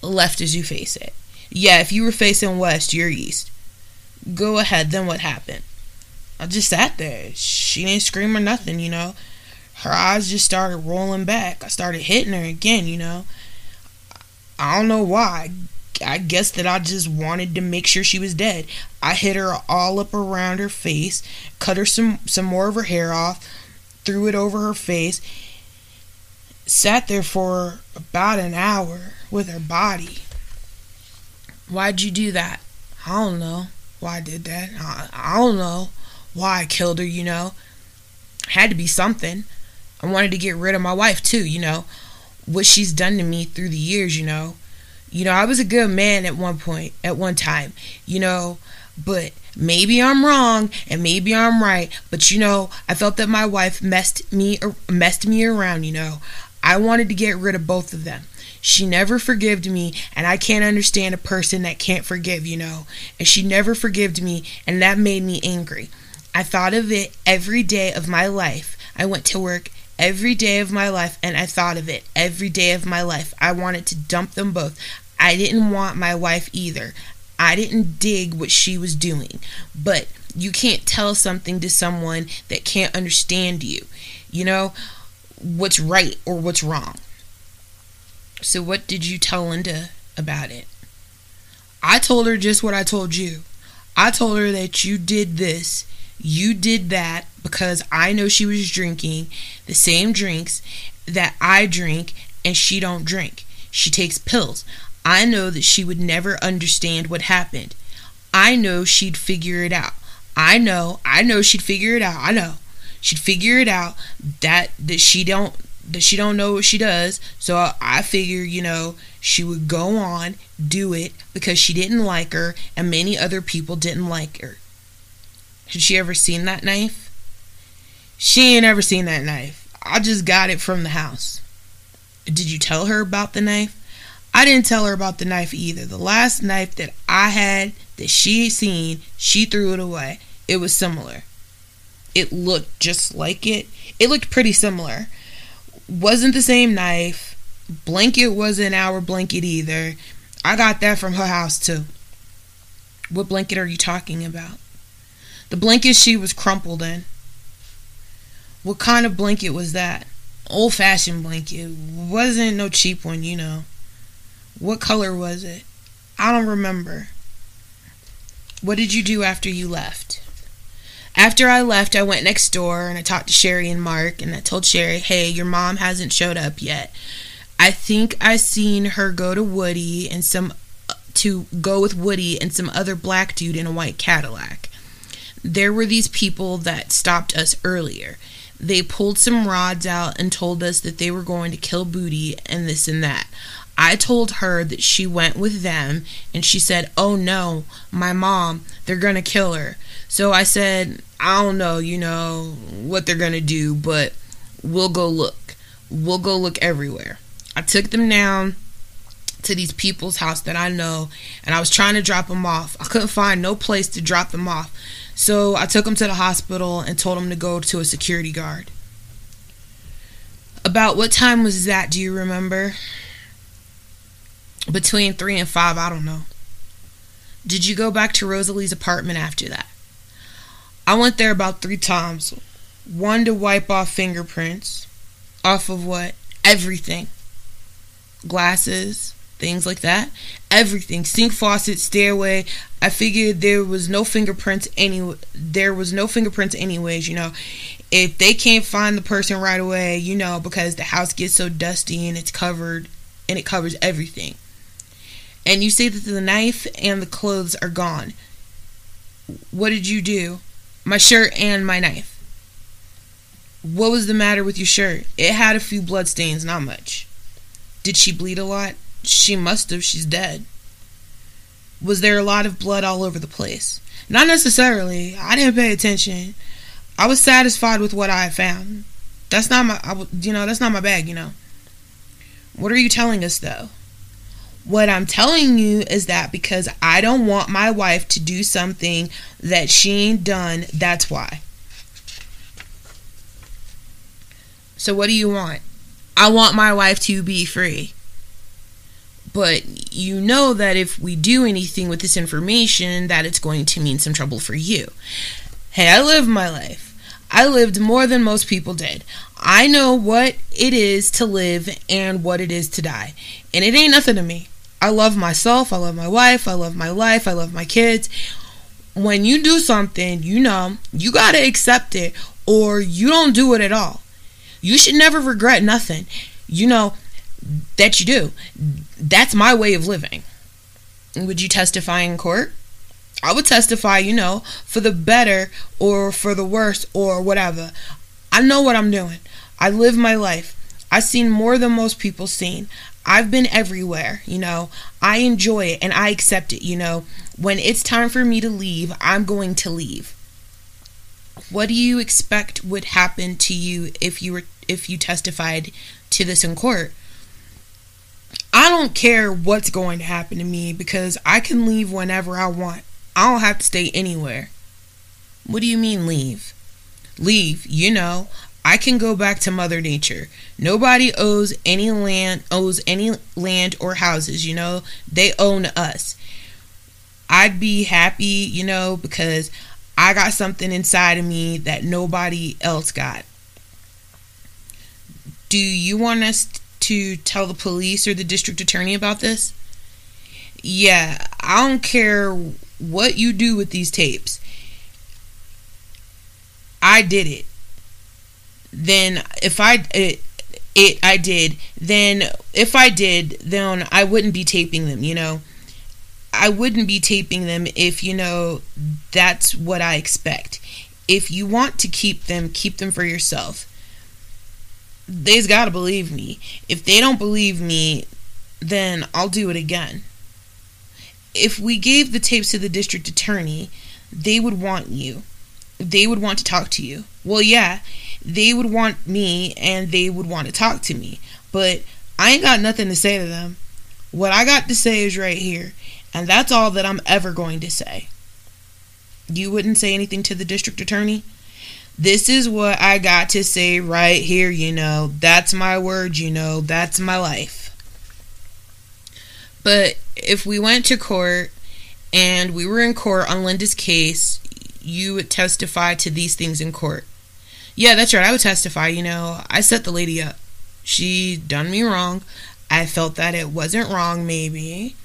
Left as you face it. Yeah, if you were facing west, you're east. Go ahead, then what happened? I just sat there. She didn't scream or nothing, you know. Her eyes just started rolling back. I started hitting her again, you know. I don't know why. I guess that I just wanted to make sure she was dead. I hit her all up around her face, cut her some more of her hair off, threw it over her face, sat there for about an hour with her body. Why'd you do that? I don't know. Why I did that? I don't know. Why I killed her, you know. Had to be something. I wanted to get rid of my wife, too, you know. What she's done to me through the years, you know. You know, I was a good man at one time, you know. But maybe I'm wrong, and maybe I'm right. But, you know, I felt that my wife messed me around, you know. I wanted to get rid of both of them. She never forgave me, and I can't understand a person that can't forgive, you know. And she never forgave me, and that made me angry. I thought of it every day of my life. I went to work every day of my life, and I thought of it every day of my life. I wanted to dump them both. I didn't want my wife either. I didn't dig what she was doing. But you can't tell something to someone that can't understand you, you know, what's right or what's wrong. So what did you tell Linda about it? I told her just what I told you. I told her that you did this, you did that, because I know she was drinking the same drinks that I drink, and she don't drink. She takes pills. I know that she would never understand what happened. I know she'd figure it out. I know she'd figure it out. I know she'd figure it out that she don't know what she does, so I figure, you know, she would go on, do it, because she didn't like her, and many other people didn't like her. Had she ever seen that knife? She ain't ever seen that knife. I just got it from the house. Did you tell her about the knife? I didn't tell her about the knife either. The last knife that I had that she seen, she threw it away. It was similar. It looked just like it. It looked pretty similar. Wasn't the same knife. Blanket wasn't our blanket either. I got that from her house too. What blanket are you talking about? The blanket she was crumpled in. What kind of blanket was that? Old fashioned blanket. Wasn't no cheap one, you know. What color was it? I don't remember. What did you do after you left? After I left, I went next door, and I talked to Sherry and Mark, and I told Sherry, hey, your mom hasn't showed up yet. I think I seen her go with Woody and some other black dude in a white Cadillac. There were these people that stopped us earlier. They pulled some rods out and told us that they were going to kill Booty and this and that. I told her that she went with them, and she said, oh no, my mom, they're going to kill her. So I said, I don't know, you know, what they're going to do, but we'll go look. We'll go look everywhere. I took them down to these people's house that I know, and I was trying to drop them off. I couldn't find no place to drop them off. So I took them to the hospital and told them to go to a security guard. About what time was that, do you remember? Between 3 and 5, I don't know. Did you go back to Rosalie's apartment after that? I went there about 3 times. One to wipe off fingerprints. Off of what? Everything. Glasses, things like that. Everything, sink faucet, stairway. I figured there was no fingerprints anyways, you know. If they can't find the person right away, you know, because the house gets so dusty and it's covered and it covers everything. And you say that the knife and the clothes are gone. What did you do? My shirt and my knife. What was the matter with your shirt? It had a few blood stains, not much. Did she bleed a lot? She must have. She's dead. Was there a lot of blood all over the place? Not necessarily. I didn't pay attention. I was satisfied with what I had found. That's not my bag, you know. What are you telling us, though? What I'm telling you is that because I don't want my wife to do something that she ain't done, that's why. So what do you want? I want my wife to be free. But you know that if we do anything with this information, that it's going to mean some trouble for you. Hey, I lived my life. I lived more than most people did. I know what it is to live and what it is to die. And it ain't nothing to me. I love myself. I love my wife. I love my life. I love my kids. When you do something, you know, you gotta accept it or you don't do it at all. You should never regret nothing, you know, that you do. That's my way of living. Would you testify in court? I would testify, you know, for the better or for the worse or whatever. I know what I'm doing. I live my life. I've seen more than most people seen. I've been everywhere, you know. I enjoy it and I accept it, you know. When it's time for me to leave, I'm going to leave. What do you expect would happen to you if you testified to this in court? I don't care what's going to happen to me because I can leave whenever I want. I don't have to stay anywhere. What do you mean leave? Leave, you know, I can go back to Mother Nature. Nobody owes any land or houses, you know. They own us. I'd be happy, you know, because I got something inside of me that nobody else got. Do you want us to tell the police or the district attorney about this? Yeah, I don't care what you do with these tapes. I did it. Then if I did, then I wouldn't be taping them, you know. I wouldn't be taping them if, you know, that's what I expect. If you want to keep them for yourself. They's got to believe me. If they don't believe me, then I'll do it again. If we gave the tapes to the district attorney, they would want you. They would want to talk to you. Well, yeah, they would want me and they would want to talk to me. But I ain't got nothing to say to them. What I got to say is right here. And that's all that I'm ever going to say. You wouldn't say anything to the district attorney? This is what I got to say right here, you know. That's my word, you know. That's my life. But if we went to court and we were in court on Linda's case, you would testify to these things in court. Yeah, that's right. I would testify, you know. I set the lady up. She done me wrong. I felt that it wasn't wrong, maybe.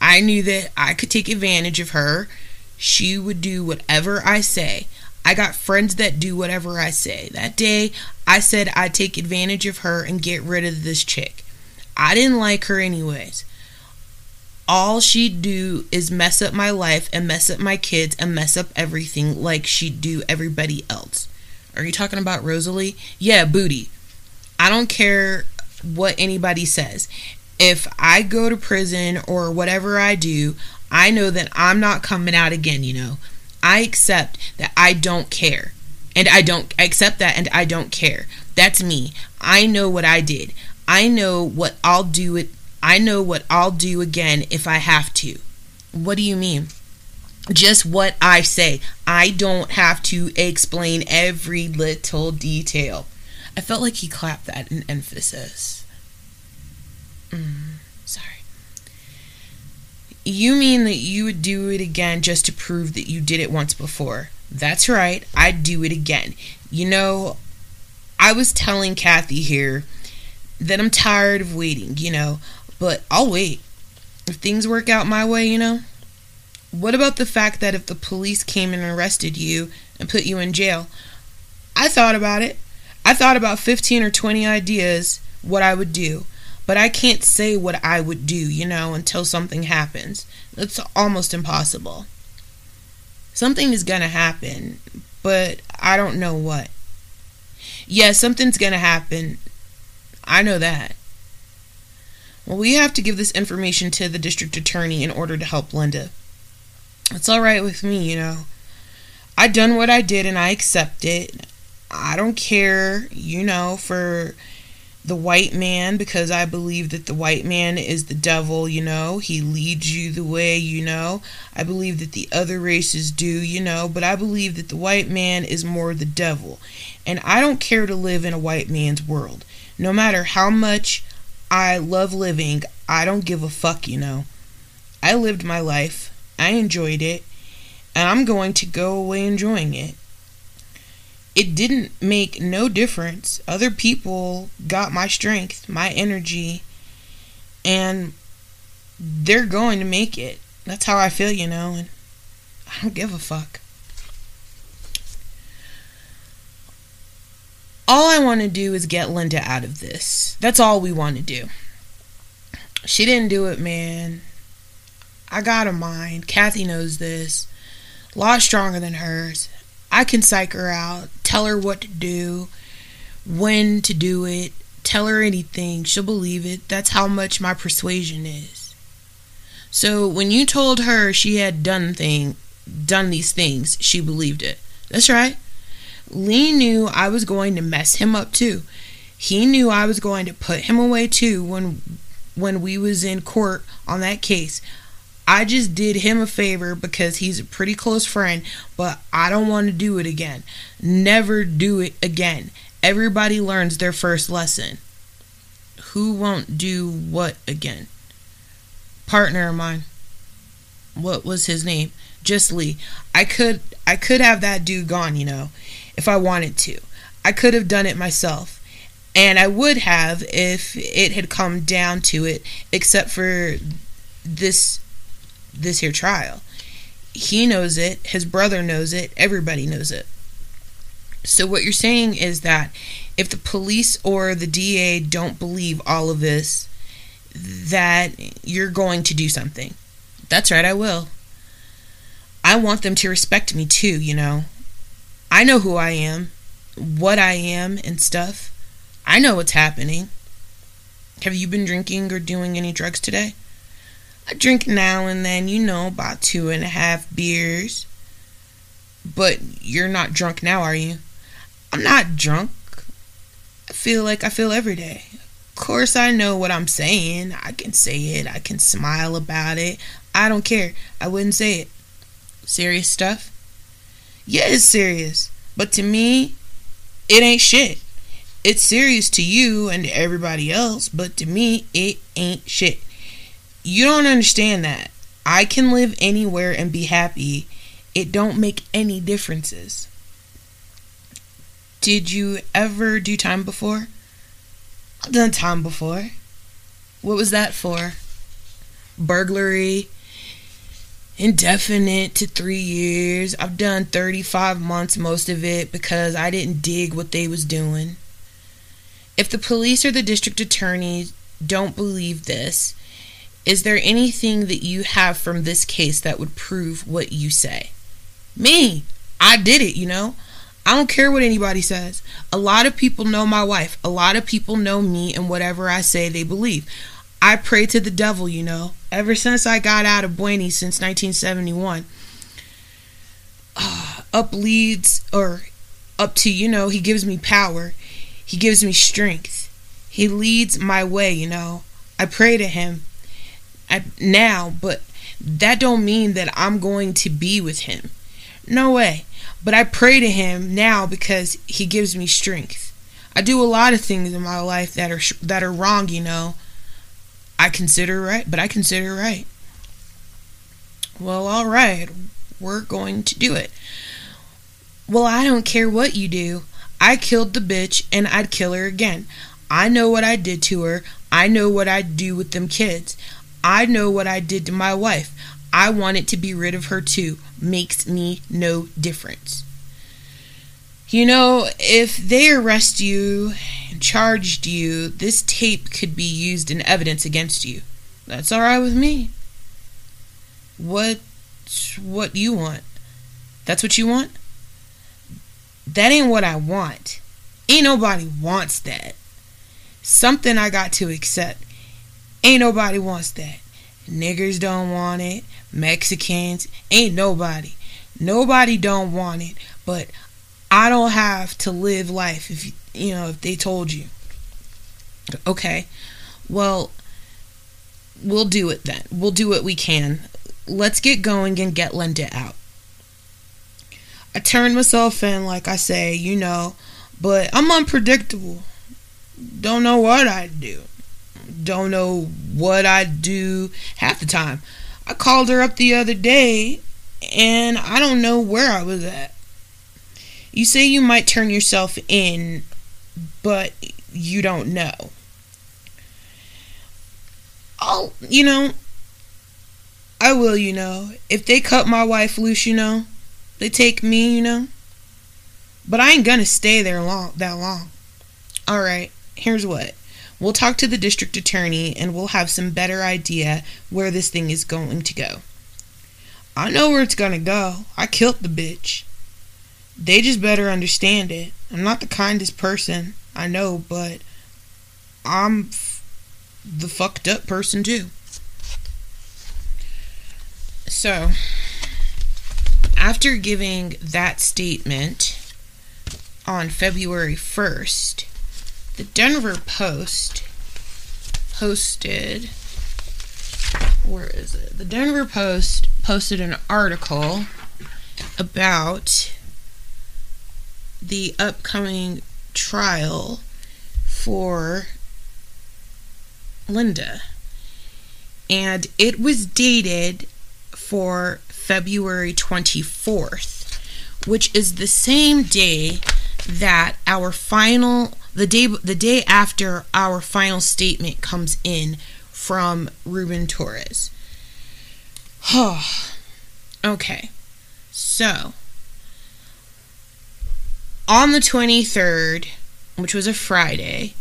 I knew that I could take advantage of her. She would do whatever I say. I got friends that do whatever I say. That day, I said I'd take advantage of her and get rid of this chick. I didn't like her anyways. All she'd do is mess up my life and mess up my kids and mess up everything like she'd do everybody else. Are you talking about Rosalie? Yeah, booty. I don't care what anybody says. If I go to prison or whatever I do, I know that I'm not coming out again, you know. I accept that I don't care. I accept that and I don't care. That's me. I know what I did. I know what I'll do again if I have to. What do you mean? Just what I say. I don't have to explain every little detail. I felt like he clapped that in emphasis. Sorry. You mean that you would do it again just to prove that you did it once before? That's right. I'd do it again. You know, I was telling Kathy here that I'm tired of waiting, you know, but I'll wait. if things work out my way, you know? What about the fact that if the police came and arrested you and put you in jail? I thought about it. I thought about 15 or 20 ideas what I would do, but I can't say what I would do, you know, until something happens. It's almost impossible. Something is going to happen, but I don't know what. Yeah, something's going to happen. I know that. Well, we have to give this information to the district attorney in order to help Linda. It's all right with me, you know. I done what I did and I accept it. I don't care, you know, for the white man, because I believe that the white man is the devil, you know. He leads you the way, you know. I believe that the other races do, you know, but I believe that the white man is more the devil. And I don't care to live in a white man's world. No matter how much I love living, I don't give a fuck, you know. I lived my life. I enjoyed it, and I'm going to go away enjoying it. It didn't make no difference. Other people got my strength, my energy, and they're going to make it. That's how I feel, you know, and I don't give a fuck. All I want to do is get Linda out of this. That's all we want to do. She didn't do it, man. I got a mind. Kathy knows this. A lot stronger than hers. I can psych her out. Tell her what to do. When to do it. Tell her anything. She'll believe it. That's how much my persuasion is. So when you told her she had done these things, she believed it. That's right. Lee knew I was going to mess him up too. He knew I was going to put him away too when we was in court on that case. I just did him a favor because he's a pretty close friend, but I don't want to do it again. Never do it again. Everybody learns their first lesson. Who won't do what again? Partner of mine. What was his name? Just Lee. I could have that dude gone, you know, if I wanted to. I could have done it myself. And I would have if it had come down to it, except for this here trial. He knows it. His brother knows it. Everybody knows it. So what you're saying is that if the police or the DA don't believe all of this, that you're going to do something. That's right, I will. I want them to respect me too, you know. I know who I am, what I am and stuff. I know what's happening. Have you been drinking or doing any drugs today? I drink now and then, you know, about 2.5 beers. But you're not drunk now, are you? I'm not drunk. I feel like I feel every day. Of course I know what I'm saying. I can say it. I can smile about it. I don't care. I wouldn't say it. Serious stuff? Yeah, it's serious. But to me, it ain't shit. It's serious to you and to everybody else, but to me, it ain't shit. You don't understand that. I can live anywhere and be happy. It don't make any differences. Did you ever do time before? I've done time before. What was that for? Burglary. Indefinite to 3 years. I've done 35 months, most of it, because I didn't dig what they was doing. If the police or the district attorney don't believe this, is there anything that you have from this case that would prove what you say? Me, I did it, you know. I don't care what anybody says. A lot of people know my wife. A lot of people know me, and whatever I say, they believe. I pray to the devil, you know. Ever since I got out of Bueni since 1971, you know, he gives me power. He gives me strength. He leads my way, you know. I pray to him. But that don't mean that I'm going to be with him. No way. But I pray to him now because he gives me strength. I do a lot of things in my life that are wrong, you know. I consider right, but I consider right. Well, all right. We're going to do it. Well, I don't care what you do. I killed the bitch and I'd kill her again. I know what I did to her. I know what I'd do with them kids. I know what I did to my wife. I wanted to be rid of her too. Makes me no difference. You know, if they arrest you and charged you, this tape could be used in evidence against you. That's all right with me. What you want? That's what you want? That ain't what I want. Ain't nobody wants that. Something I got to accept. Ain't nobody wants that. Niggers don't want it. Mexicans. Ain't nobody. Nobody don't want it. But I don't have to live life if they told you. Okay. Well, we'll do it then. We'll do what we can. Let's get going and get Linda out. I turned myself in, like I say, but I'm unpredictable. Don't know what I do. Don't know what I do half the time. I called her up the other day, and I don't know where I was at. You say you might turn yourself in, but you don't know. I will. If they cut my wife loose, they take me, But I ain't gonna stay there that long. All right, here's what. We'll talk to the district attorney, and we'll have some better idea where this thing is going to go. I know where it's gonna go. I killed the bitch. They just better understand it. I'm not the kindest person, I know, but I'm the fucked up person too. So, after giving that statement on February 1st, the Denver Post posted an article about the upcoming trial for Linda, and it was dated for February 24th, which is the same day that the day after our final statement comes in from Reuben Torres. Okay, so on the 23rd, which was a Friday,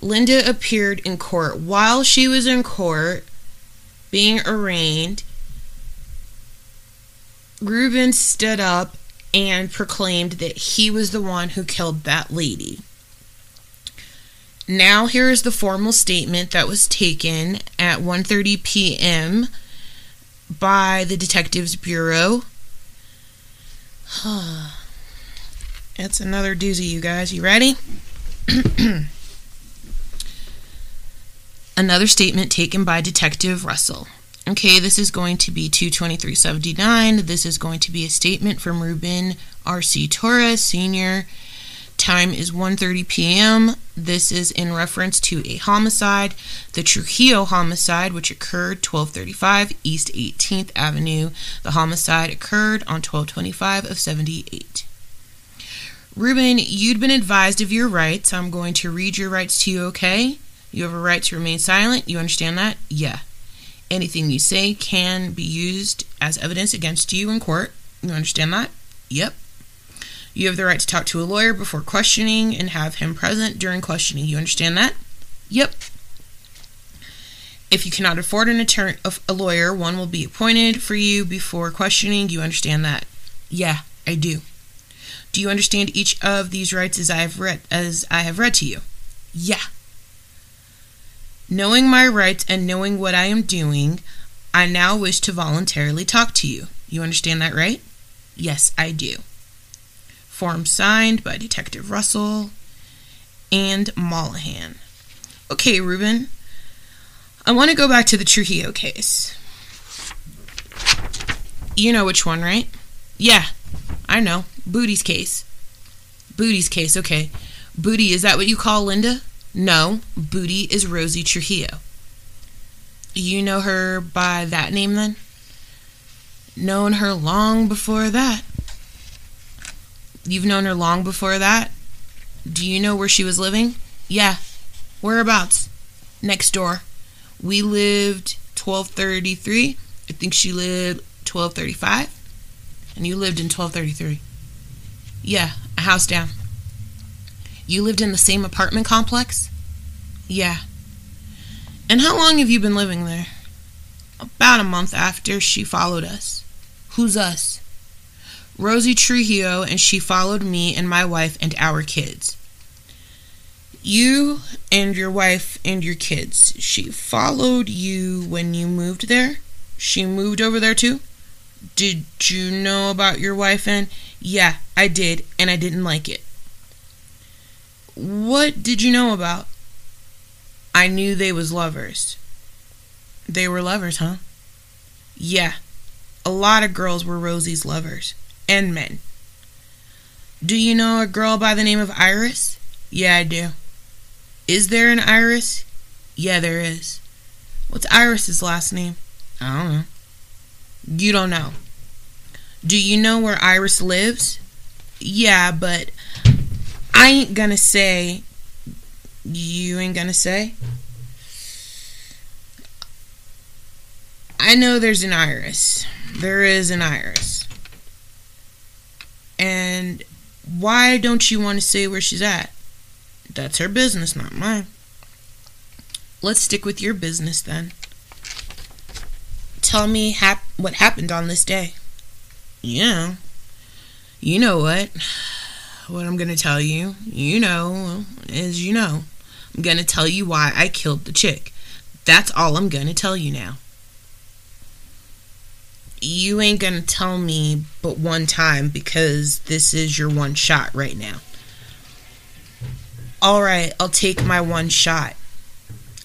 Linda appeared in court. While she was in court being arraigned, Reuben stood up and proclaimed that he was the one who killed that lady. Now here is the formal statement that was taken at 1:30 p.m. by the Detectives Bureau. That's another doozy, you guys. You ready? Another statement taken by Detective Russell. Okay, this is going to be 22379. This is going to be a statement from Reuben R.C. Torres, Sr. Time is 1:30 p.m. This is in reference to a homicide, the Trujillo homicide, which occurred 1235 East 18th Avenue. The homicide occurred on 1225 of 78. Reuben, you'd been advised of your rights. I'm going to read your rights to you, okay? You have a right to remain silent. You understand that? Yeah. Anything you say can be used as evidence against you in court. You understand that? Yep. You have the right to talk to a lawyer before questioning and have him present during questioning. You understand that? Yep. If you cannot afford a lawyer, one will be appointed for you before questioning. You understand that? Yeah, I do. Do you understand each of these rights as I have read to you? Yeah. Knowing my rights and knowing what I am doing, I now wish to voluntarily talk to you. You understand that, right? Yes, I do. Form signed by Detective Russell and Mollahan. Okay, Reuben, I want to go back to the Trujillo case. You know which one, right? Yeah, I know. Booty's case, okay. Booty, is that what you call Linda? No, Booty is Rosie Trujillo. You know her by that name then? Known her long before that. You've known her long before that? Do you know where she was living? Yeah. Whereabouts? Next door. We lived 1233. I think she lived 1235. And you lived in 1233. Yeah, a house down. You lived in the same apartment complex? Yeah. And how long have you been living there? About a month after she followed us. Who's us? Rosie Trujillo, and she followed me and my wife and our kids. You and your wife and your kids. She followed you when you moved there? She moved over there too? Did you know about your wife and... Yeah, I did, and I didn't like it. What did you know about? I knew they was lovers. They were lovers, huh? Yeah. A lot of girls were Rosie's lovers. And men. Do you know a girl by the name of Iris? Yeah, I do. Is there an Iris? Yeah, there is. What's Iris's last name? I don't know. You don't know. Do you know where Iris lives? Yeah, but I ain't gonna say. You ain't gonna say? I know there's an Iris. There is an Iris. And why don't you want to say where she's at? That's her business, not mine. Let's stick with your business then. Tell me what happened on this day. Yeah. You know what? What I'm going to tell you, I'm going to tell you why I killed the chick. That's all I'm going to tell you now. You ain't going to tell me but one time because this is your one shot right now. Alright, I'll take my one shot.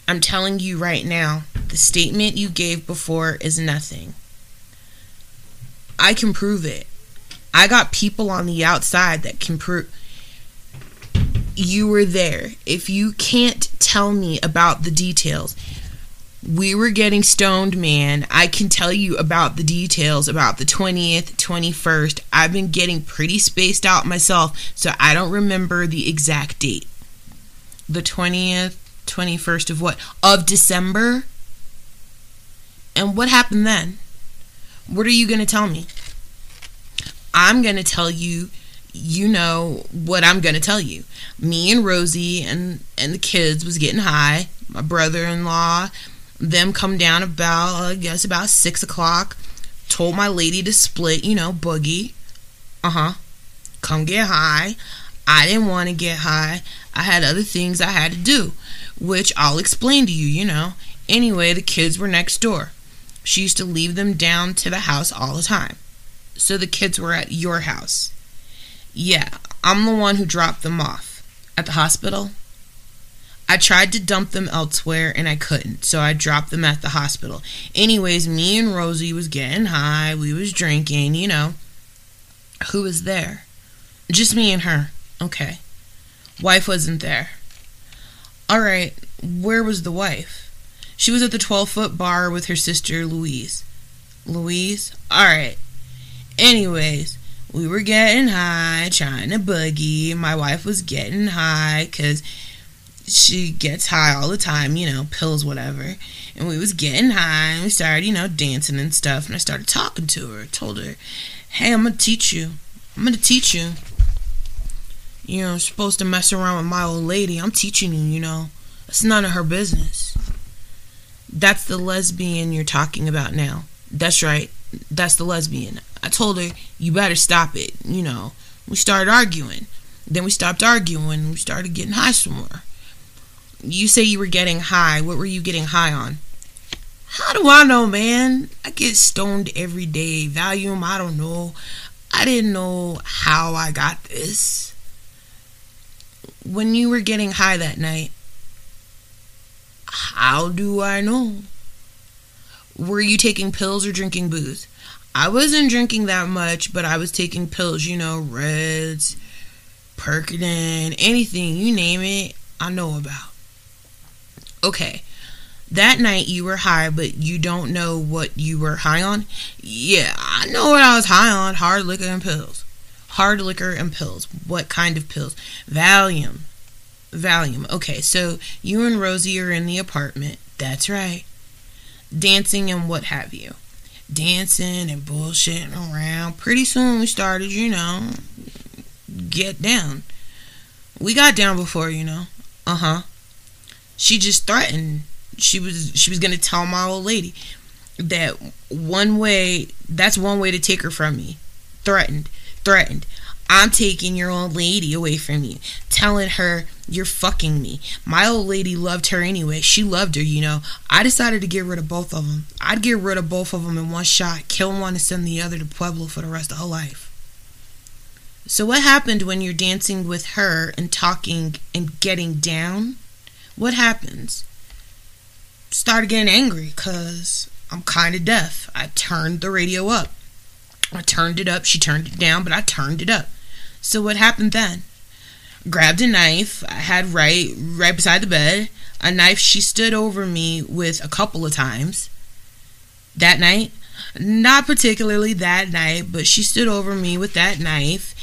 I'm telling you right now, the statement you gave before is nothing. I can prove it. I got people on the outside that can prove you were there. If you can't tell me about the details... We were getting stoned, man. I can tell you about the details about the 20th, 21st. I've been getting pretty spaced out myself, so I don't remember the exact date. The 20th, 21st of what? Of December? And what happened then? What are you going to tell me? I'm going to tell you, you know what I'm going to tell you. Me and Rosie and the kids was getting high. My brother-in-law... Them come down about, I guess, about 6 o'clock. Told my lady to split, boogie. Come get high. I didn't want to get high. I had other things I had to do, which I'll explain to you, Anyway, the kids were next door. She used to leave them down to the house all the time. So the kids were at your house. Yeah, I'm the one who dropped them off. At the hospital? I tried to dump them elsewhere, and I couldn't, so I dropped them at the hospital. Anyways, me and Rosie was getting high. We was drinking, Who was there? Just me and her. Okay. Wife wasn't there. All right, where was the wife? She was at the 12-foot bar with her sister, Louise. Louise? All right. Anyways... We were getting high, trying to boogie. My wife was getting high, 'cause... She gets high all the time, pills, whatever. And we was getting high, and we started, dancing and stuff. And I started talking to her. Told her, hey, I'm going to teach you. You're supposed to mess around with my old lady. I'm teaching you, It's none of her business. That's the lesbian you're talking about now. That's right. That's the lesbian. I told her, you better stop it, We started arguing. Then we stopped arguing, and we started getting high some more. You say you were getting high. What were you getting high on? How do I know, man? I get stoned every day. Valium, I don't know. I didn't know how I got this. When you were getting high that night, how do I know? Were you taking pills or drinking booze? I wasn't drinking that much, but I was taking pills, Reds, Percodan, anything, you name it, I know about. Okay, that night you were high, but you don't know what you were high on? Yeah, I know what I was high on. Hard liquor and pills. Hard liquor and pills. What kind of pills? Valium. Okay, so you and Rosie are in the apartment. That's right. dancing and what have you. Dancing and bullshitting around. Pretty soon we started, you know, get down. We got down before, you know. She just threatened. She was gonna tell my old lady that that's one way to take her from me. Threatened. I'm taking your old lady away from you. Telling her you're fucking me. My old lady loved her anyway. She loved her, you know. I decided to get rid of both of them. I'd get rid of both of them in one shot. Kill one and send the other to Pueblo for the rest of her life. So what happened when you're dancing with her and talking and getting down? What happens? Started getting angry because I'm kind of deaf. I turned the radio up. I turned it up. She turned it down, but I turned it up. So what happened then? Grabbed a knife I had right beside the bed. A knife she stood over me with a couple of times. That night? Not particularly that night, but she stood over me with that knife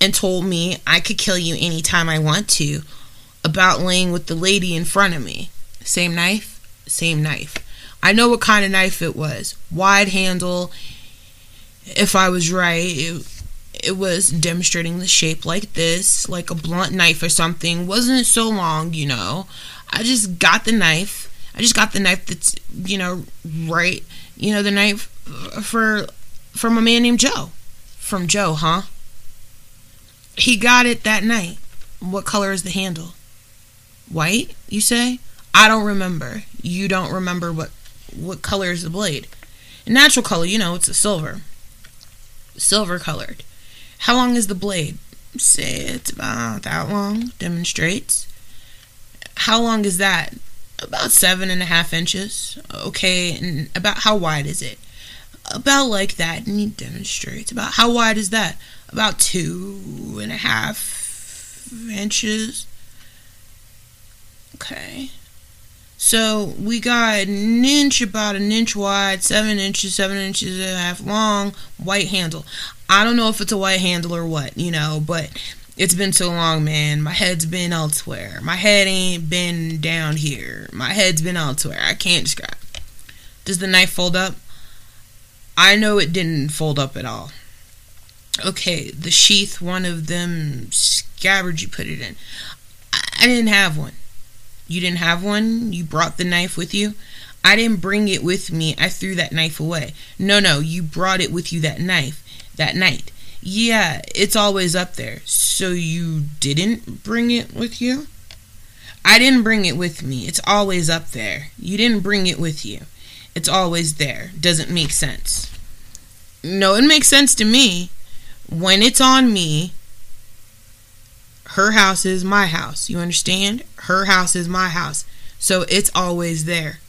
and told me I could kill you anytime I want to about laying with the lady in front of me. Same knife? Same knife. I know what kind of knife it was. Wide handle. If I was right, it was demonstrating the shape like this, like a blunt knife or something. Wasn't so long, you know. I just got the knife that's, you know, right, you know, the knife from a man named Joe. From Joe, huh? He got it that night. What color is the handle? White, you say? I don't remember. You don't remember what color is the blade. Natural color, you know, it's a silver. Silver colored. How long is the blade? Say it's about that long. Demonstrates. How long is that? About 7.5 inches. Okay, and about how wide is it? About like that. And he demonstrates. About how wide is that? About 2.5 inches. Okay. So we got about an inch wide, 7 inches and a half long, white handle. I don't know if it's a white handle or what, you know, but it's been so long, man. My head's been elsewhere. My head ain't been down here. My head's been elsewhere. I can't describe. Does the knife fold up? I know it didn't fold up at all. Okay, the sheath, one of them scabbards you put it in. I didn't have one. You didn't have one? You brought the knife with you? I didn't bring it with me. I threw that knife away. No, you brought it with you that night. Yeah, it's always up there. So you didn't bring it with you? I didn't bring it with me. It's always up there. You didn't bring it with you. It's always there. Doesn't make sense. No, it makes sense to me. When it's on me, her house is my house. You understand? Her house is my house. So it's always there.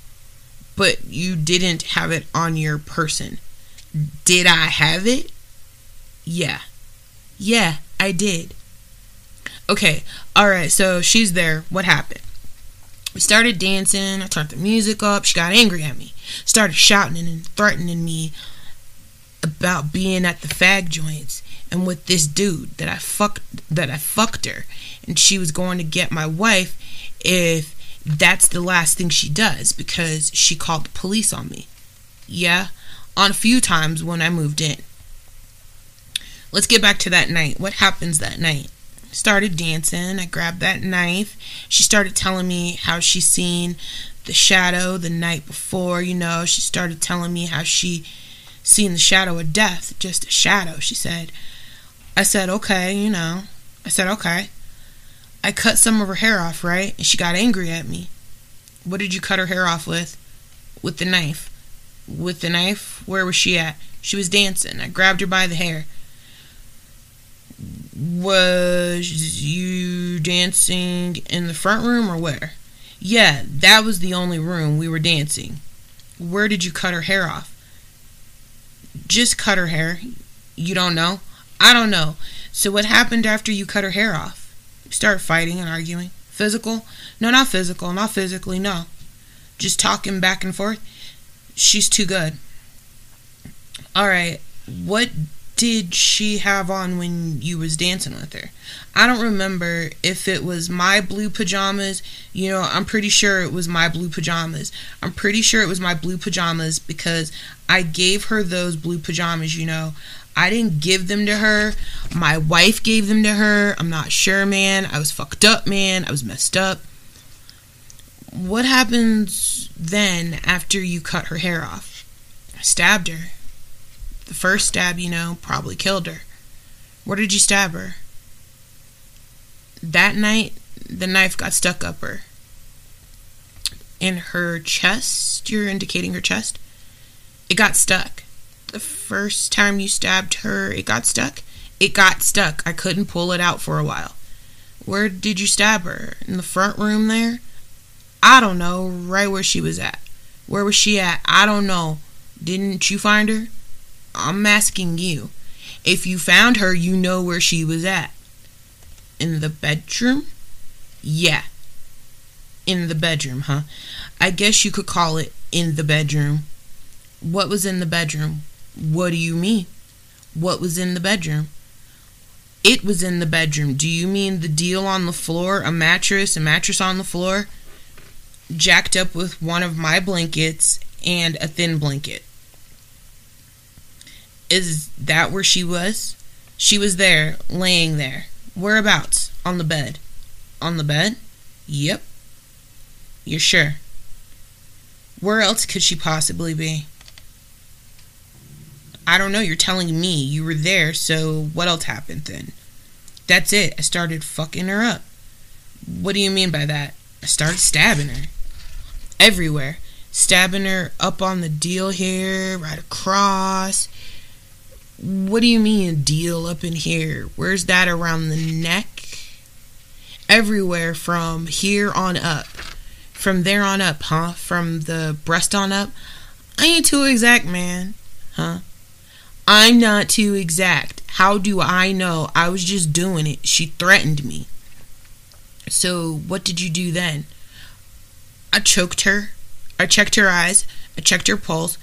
But you didn't have it on your person. Did I have it? Yeah. Yeah, I did. Okay. Alright, so she's there. What happened? We started dancing. I turned the music up. She got angry at me. Started shouting and threatening me about being at the fag joints and with this dude that I fucked her, and she was going to get my wife if that's the last thing she does, because she called the police on me. Yeah, on a few times when I moved in. Let's get back to that night. What happens that night? Started dancing. I grabbed that knife. She started telling me how she seen the shadow the night before, you know. She started telling me how she seen the shadow of death, just a shadow, she said. I said, okay. I cut some of her hair off, right? And she got angry at me. What did you cut her hair off with? With the knife. With the knife? Where was she at? She was dancing. I grabbed her by the hair. Was you dancing in the front room or where? Yeah, that was the only room we were dancing. Where did you cut her hair off? Just cut her hair. You don't know? I don't know. So what happened after you cut her hair off? Start fighting and arguing. Physical? No, not physical. Not physically, no. Just talking back and forth. She's too good. Alright, what did she have on when you was dancing with her? I don't remember if it was my blue pajamas. You know, I'm pretty sure it was my blue pajamas. I'm pretty sure it was my blue pajamas because I gave her those blue pajamas, you know. I didn't give them to her. My wife gave them to her. I'm not sure, man. I was fucked up, man. I was messed up. What happens then after you cut her hair off? I stabbed her. The first stab, you know, probably killed her. Where did you stab her? That night, the knife got stuck up her. In her chest? You're indicating her chest? It got stuck. The first time you stabbed her, it got stuck? It got stuck. I couldn't pull it out for a while. Where did you stab her? In the front room there? I don't know. Right where she was at. Where was she at? I don't know. Didn't you find her? I'm asking you. If you found her, you know where she was at. In the bedroom? Yeah. In the bedroom, huh? I guess you could call it in the bedroom. What was in the bedroom? What do you mean? What was in the bedroom? It was in the bedroom. Do you mean the deal on the floor? A mattress on the floor? Jacked up with one of my blankets and a thin blanket. Is that where she was? She was there, laying there. Whereabouts? On the bed. On the bed? Yep. You're sure? Where else could she possibly be? I don't know. You're telling me you were there, so what else happened then? That's it. I started fucking her up. What do you mean by that? I started stabbing her. Everywhere. Stabbing her up on the deal here, right across. What do you mean a deal up in here? Where's that around the neck? Everywhere from here on up. From there on up, huh? From the breast on up? I ain't too exact, man. Huh? I'm not too exact. How do I know? I was just doing it. She threatened me. So what did you do then? I choked her. I checked her eyes. I checked her pulse.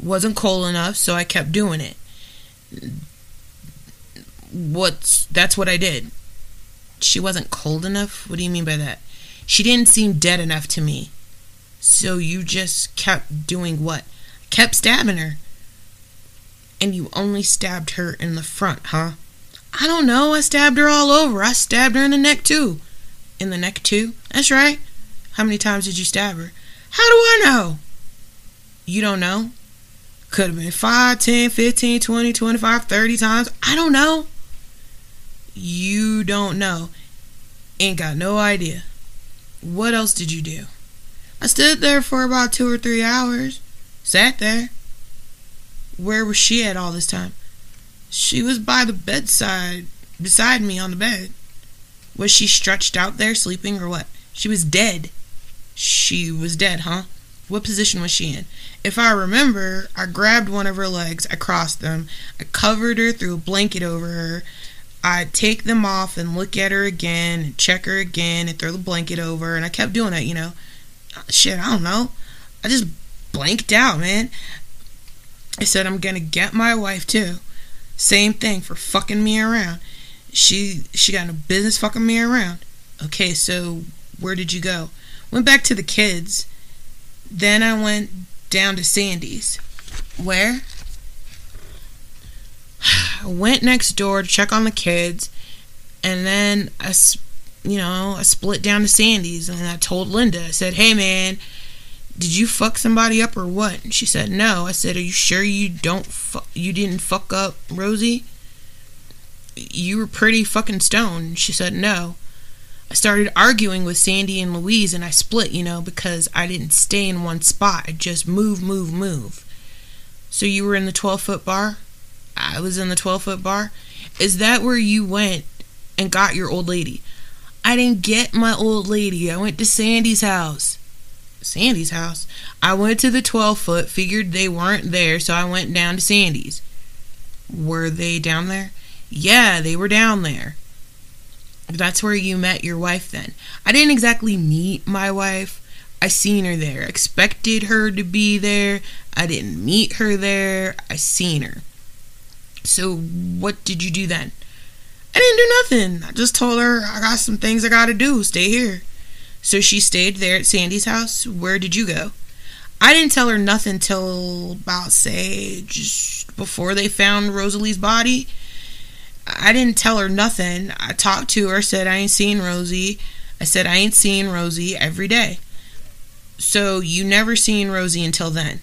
Wasn't cold enough, so I kept doing it. That's what I did. She wasn't cold enough? What do you mean by that? She didn't seem dead enough to me. So you just kept doing what? Kept stabbing her. And you only stabbed her in the front, huh? I don't know. I stabbed her all over. I stabbed her in the neck, too. In the neck, too? That's right. How many times did you stab her? How do I know? You don't know? Could have been 5, 10, 15, 20, 25, 30 times. I don't know. You don't know. Ain't got no idea. What else did you do? I stood there for about 2 or 3 hours. Sat there. Where was she at all this time? She was by the bedside, beside me on the bed. Was she stretched out there sleeping or what? She was dead. She was dead, huh? What position was she in? If I remember, I grabbed one of her legs. I crossed them. I covered her, threw a blanket over her. I'd take them off and look at her again and check her again and throw the blanket over her. And I kept doing that, you know. Shit, I don't know. I just blanked out, man. I said, I'm going to get my wife, too. Same thing for fucking me around. She got no business fucking me around. Okay, so where did you go? Went back to the kids. Then I went down to Sandy's. Where? I went next door to check on the kids. And then, I split down to Sandy's. And I told Linda. I said, hey, man, did you fuck somebody up or what? And she said, no. I said, are you sure you didn't fuck up Rosie? You were pretty fucking stoned. She said, no. I started arguing with Sandy and Louise, and I split, you know, because I didn't stay in one spot. I just move. So you were in the 12-foot bar? I was in the 12-foot bar. Is that where you went and got your old lady? I didn't get my old lady. I went to Sandy's house. Sandy's house? I went to the 12-foot, figured they weren't there, so I went down to Sandy's. Were they down there? Yeah, they were down there. That's where you met your wife then. I didn't exactly meet my wife. I seen her there. Expected her to be there. I didn't meet her there. I seen her. So what did you do then? I didn't do nothing. I just told her I got some things I gotta do. Stay here. So she stayed there at Sandy's house. Where did you go? I didn't tell her nothing till about, say, just before they found Rosalie's body. I didn't tell her nothing. I talked to her, said I ain't seen Rosie. I said I ain't seen Rosie every day. So you never seen Rosie until then.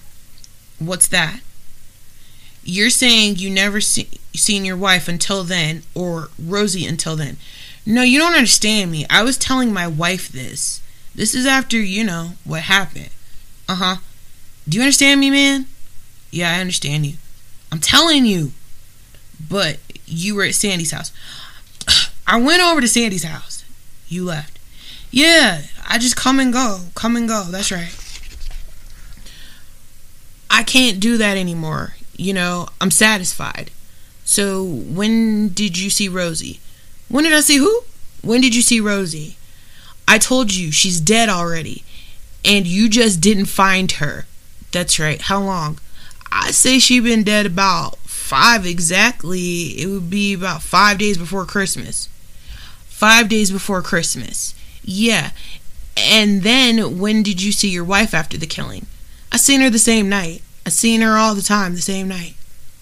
What's that? You're saying you never seen your wife until then, or Rosie until then. No, you don't understand me. I was telling my wife this. This is after, you know, what happened. Uh-huh. Do you understand me, man? Yeah, I understand you. I'm telling you. But you were at Sandy's house. I went over to Sandy's house. You left. Yeah, I just come and go. Come and go. That's right. I can't do that anymore. You know, I'm satisfied. So, when did you see Rosie? When did I see who? When did you see Rosie? I told you, she's dead already. And you just didn't find her. That's right. How long? I say she been dead about 5 exactly. It would be about 5 days before Christmas. 5 days before Christmas. Yeah. And then, when did you see your wife after the killing? I seen her the same night. I seen her all the time, the same night.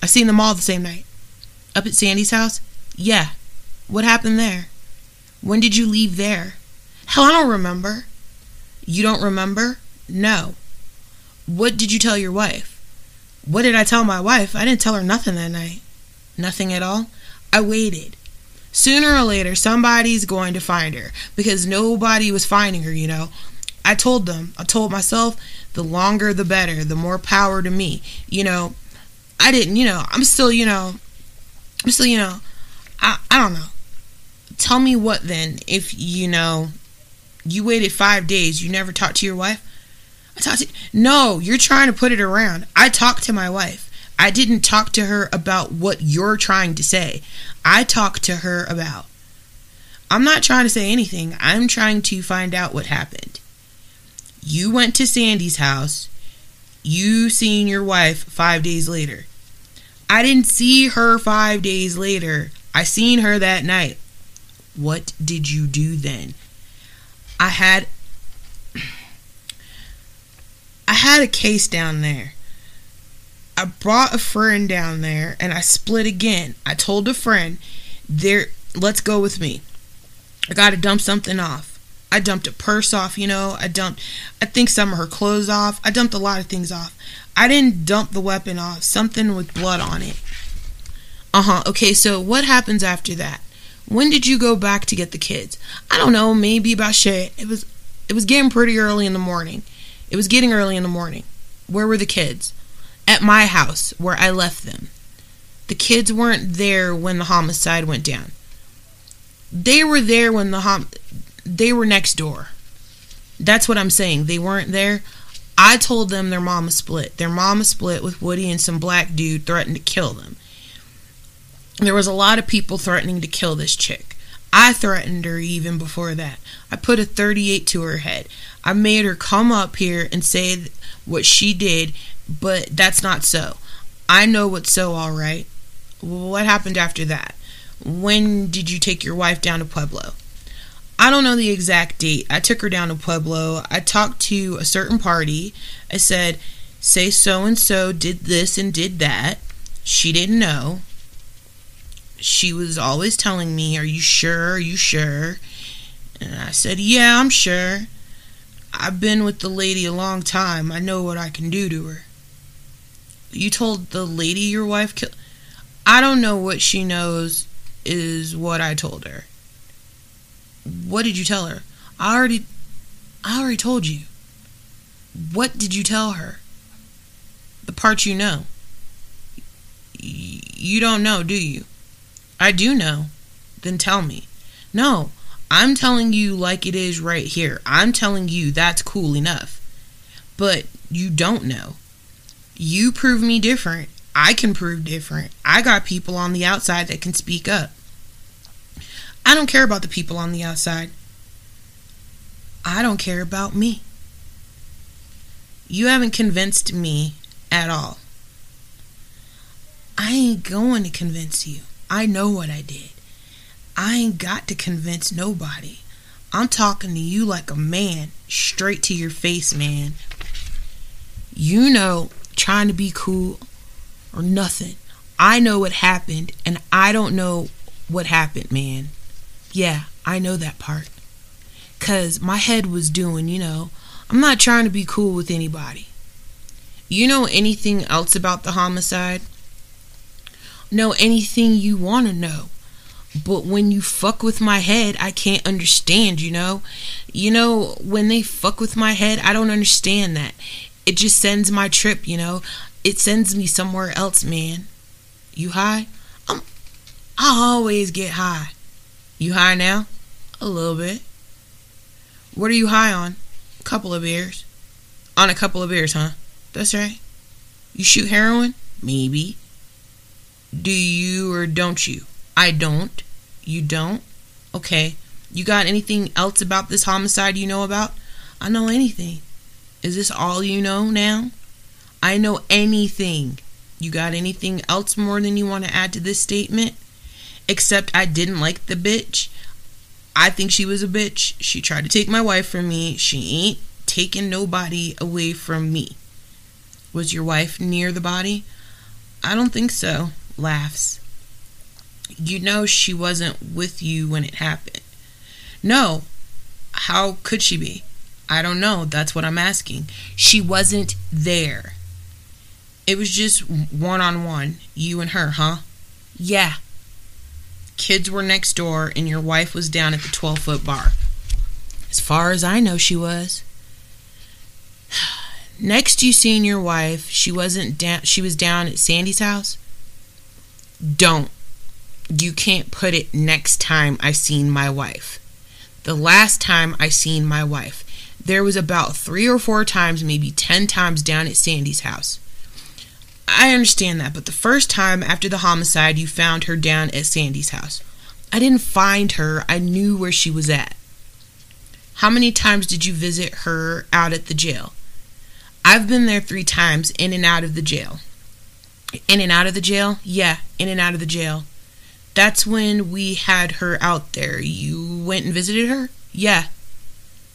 I seen them all the same night. Up at Sandy's house? Yeah. What happened there? When did you leave there? Hell, I don't remember. You don't remember? No. What did you tell your wife? What did I tell my wife? I didn't tell her nothing that night. Nothing at all? I waited. Sooner or later, somebody's going to find her, because nobody was finding her, you know. I told them, I told myself, the longer the better, the more power to me, you know. I didn't, you know, I'm still, I don't know. Tell me what then, if, you know, you waited 5 days, you never talked to your wife? I talked to, no, you're trying to put it around. I talked to my wife. I didn't talk to her about what you're trying to say. I talked to her about, I'm not trying to say anything. I'm trying to find out what happened. You went to Sandy's house. You seen your wife 5 days later. I didn't see her 5 days later. I seen her that night. What did you do then? I had a case down there. I brought a friend down there and I split again. I told a friend, "There, let's go with me. I gotta dump something off." I dumped a purse off, you know. I think some of her clothes off. I dumped a lot of things off. I didn't dump the weapon off. Something with blood on it. Uh-huh. Okay, so what happens after that? When did you go back to get the kids? I don't know, maybe about shit. It was getting pretty early in the morning. It was getting early in the morning. Where were the kids? At my house, where I left them. The kids weren't there when the homicide went down. They were there when they were next door. That's what I'm saying. They weren't there. I told them their mama split. Their mama split with Woody and some black dude threatened to kill them. There was a lot of people threatening to kill this chick. I threatened her even before that. I put a .38 to her head. I made her come up here and say what she did, but that's not so. I know what's so, all right. What happened after that? When did you take your wife down to Pueblo? I don't know the exact date. I took her down to Pueblo. I talked to a certain party. I said, say so-and-so did this and did that. She didn't know. She was always telling me, are you sure? Are you sure? And I said, yeah, I'm sure. I've been with the lady a long time. I know what I can do to her. You told the lady your wife killed? I don't know what she knows is what I told her. What did you tell her? I already told you. What did you tell her? The part you know. You don't know, do you? I do know. Then tell me. No, I'm telling you like it is right here. I'm telling you that's cool enough. But you don't know. You prove me different. I can prove different. I got people on the outside that can speak up. I don't care about the people on the outside. I don't care about me. You haven't convinced me at all. I ain't going to convince you. I know what I did. I ain't got to convince nobody. I'm talking to you like a man, straight to your face, man. You know, trying to be cool or nothing. I know what happened, and I don't know what happened, man. Yeah, I know that part. 'Cause my head was doing, you know, I'm not trying to be cool with anybody. You know anything else about the homicide? Know anything you want to know. But when you fuck with my head, I can't understand, you know? You know, when they fuck with my head, I don't understand that. It just sends my trip, you know? It sends me somewhere else, man. You high? I always get high. You high now? A little bit. What are you high on? A couple of beers. On a couple of beers, huh? That's right. You shoot heroin? Maybe. Do you or don't you? I don't. You don't? Okay. You got anything else about this homicide you know about? I know anything. Is this all you know now? I know anything. You got anything else more than you want to add to this statement? Except I didn't like the bitch. I think she was a bitch. She tried to take my wife from me. She ain't taking nobody away from me. Was your wife near the body? I don't think so. Laughs. You know she wasn't with you when it happened. No. How could she be? I don't know. That's what I'm asking. She wasn't there. It was just one-on-one. You and her, huh? Yeah. Kids were next door and your wife was down at the 12-foot bar. As far as I know, she was. Next you seen your wife, she wasn't down. She was down at Sandy's house? Don't. You can't put it next time I seen my wife. The last time I seen my wife. There was about 3 or 4 times, maybe 10 times down at Sandy's house. I understand that, but the first time after the homicide, you found her down at Sandy's house. I didn't find her. I knew where she was at. How many times did you visit her out at the jail? I've been there 3 times, in and out of the jail. In and out of the jail? Yeah, in and out of the jail. That's when we had her out there. You went and visited her? Yeah.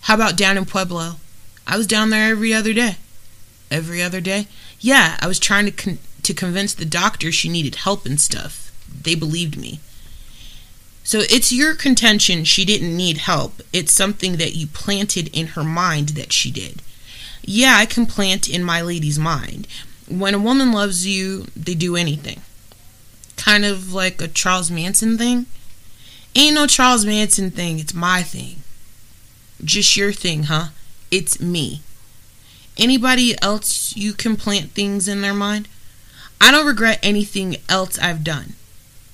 How about down in Pueblo? I was down there every other day. Every other day? Yeah, I was trying to convince the doctor she needed help and stuff. They believed me. So it's your contention she didn't need help. It's something that you planted in her mind that she did. Yeah, I can plant in my lady's mind. When a woman loves you, they do anything. Kind of like a Charles Manson thing. Ain't no Charles Manson thing. It's my thing. Just your thing, huh? It's me. Anybody else you can plant things in their mind? I don't regret anything else I've done.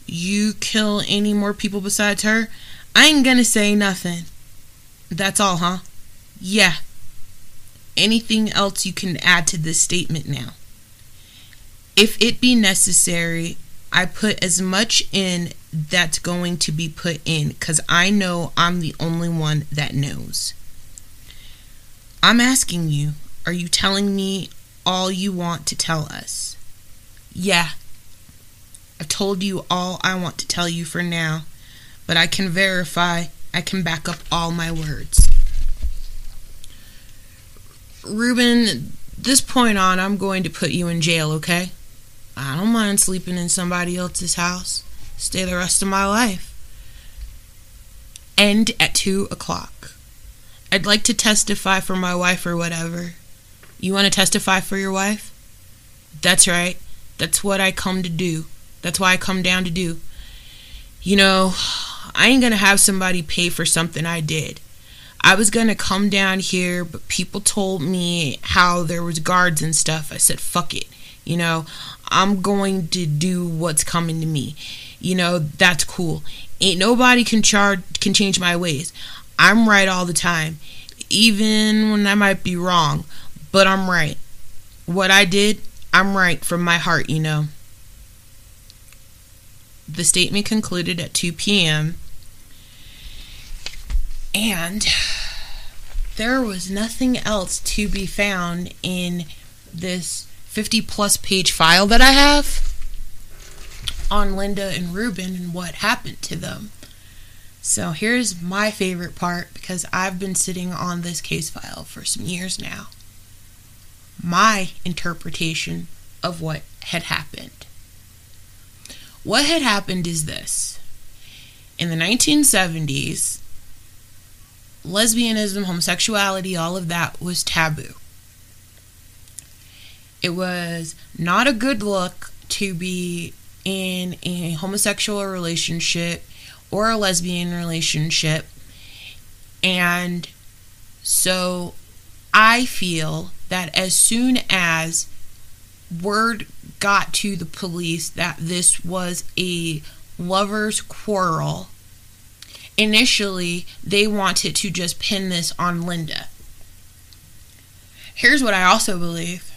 You kill any more people besides her? I ain't gonna say nothing. That's all, huh? Yeah. Anything else you can add to this statement now? If it be necessary, I put as much in that's going to be put in because I know I'm the only one that knows. I'm asking you, are you telling me all you want to tell us? Yeah. I've told you all I want to tell you for now, but I can verify, I can back up all my words. Reuben, this point on, I'm going to put you in jail, okay? I don't mind sleeping in somebody else's house. Stay the rest of my life. End at 2:00. I'd like to testify for my wife or whatever. You want to testify for your wife? That's right. That's what I come to do. That's why I come down to do. You know, I ain't going to have somebody pay for something I did. I was going to come down here, but people told me how there was guards and stuff. I said, fuck it. You know, I'm going to do what's coming to me. You know, that's cool. Ain't nobody can change my ways. I'm right all the time, even when I might be wrong, but I'm right. What I did, I'm right from my heart, you know. The statement concluded at 2 p.m. and there was nothing else to be found in this 50-plus page file that I have. on Linda and Reuben and what happened to them. So here's my favorite part, because I've been sitting on this case file for some years now. My interpretation of what had happened. What had happened is this. In the 1970s, lesbianism, homosexuality, all of that was taboo. It was not a good look to be in a homosexual relationship or a lesbian relationship. And so I feel that as soon as word got to the police that this was a lover's quarrel, initially they wanted to just pin this on Linda. Here's what I also believe.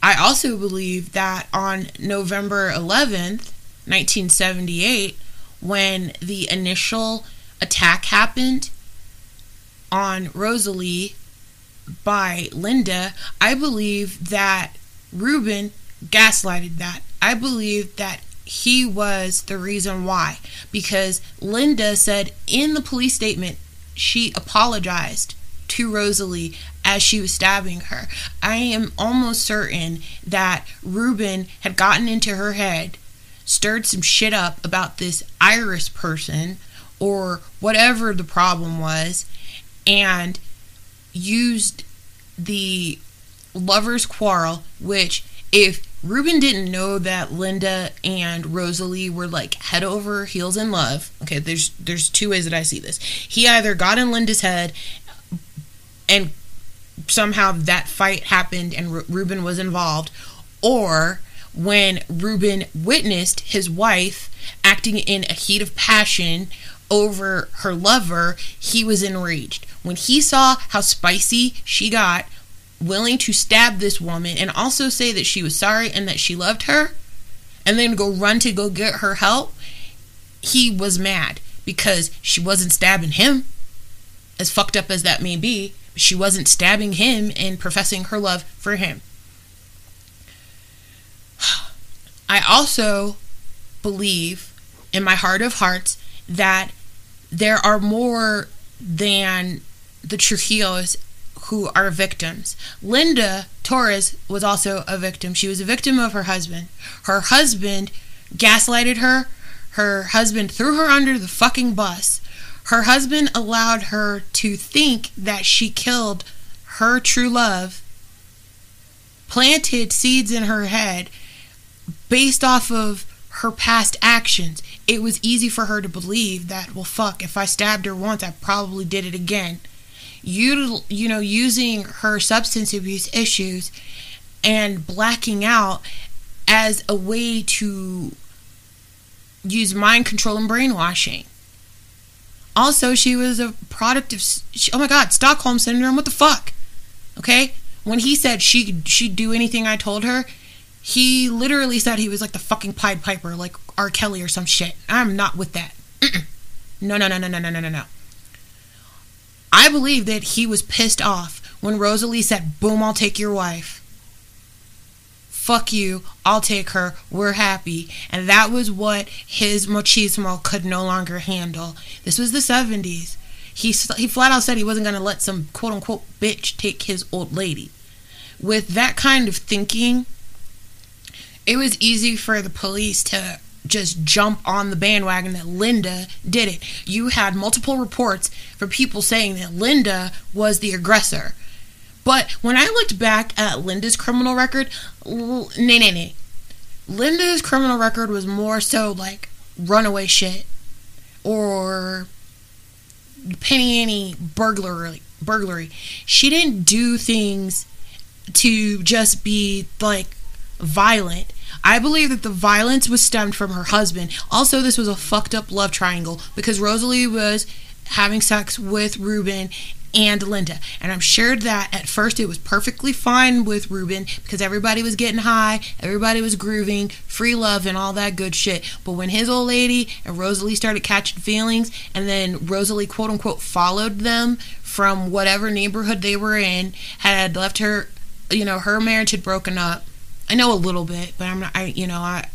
I also believe that on November 11th, 1978, when the initial attack happened on Rosalie by Linda, I believe that Reuben gaslighted that. I believe that he was the reason why, because Linda said in the police statement she apologized to Rosalie as she was stabbing her. I am almost certain that Reuben had gotten into her head, stirred some shit up about this Iris person or whatever the problem was, and used the lover's quarrel, which if Reuben didn't know that Linda and Rosalie were like head over heels in love, okay, there's two ways that I see this. He either got in Linda's head and somehow that fight happened and Reuben was involved, or when Reuben witnessed his wife acting in a heat of passion over her lover, he was enraged. When he saw how spicy she got, willing to stab this woman and also say that she was sorry and that she loved her, and then go run to go get her help, he was mad because she wasn't stabbing him. As fucked up as that may be, she wasn't stabbing him and professing her love for him. I also believe in my heart of hearts that there are more than the Trujillos who are victims. Linda Torres was also a victim. She was a victim of her husband. Her husband gaslighted her. Her husband threw her under the fucking bus. Her husband allowed her to think that she killed her true love, planted seeds in her head based off of her past actions. It was easy for her to believe that, well, fuck, if I stabbed her once, I probably did it again. You know, using her substance abuse issues and blacking out as a way to use mind control and brainwashing. Also, she was a product of, oh my God, Stockholm Syndrome, what the fuck? Okay? When he said she'd do anything I told her, he literally said he was like the fucking Pied Piper, like R. Kelly or some shit. I'm not with that. No. I believe that he was pissed off when Rosalie said, boom, I'll take your wife. Fuck you, I'll take her, we're happy. And that was what his machismo could no longer handle. This was the 70s. He flat out said he wasn't going to let some quote-unquote bitch take his old lady. With that kind of thinking, it was easy for the police to just jump on the bandwagon that Linda did it. You had multiple reports from people saying that Linda was the aggressor. But when I looked back at Linda's criminal record, nay. Linda's criminal record was more so like runaway shit or penny ante burglary. She didn't do things to just be like violent. I believe that the violence was stemmed from her husband. Also, this was a fucked up love triangle because Rosalie was having sex with Reuben and Linda. And I'm sure that at first it was perfectly fine with Reuben because everybody was getting high, everybody was grooving, free love and all that good shit. But when his old lady and Rosalie started catching feelings, and then Rosalie quote unquote followed them from whatever neighborhood they were in, had left her, you know, her marriage had broken up. I know a little bit, but I'm not, I, you know, I,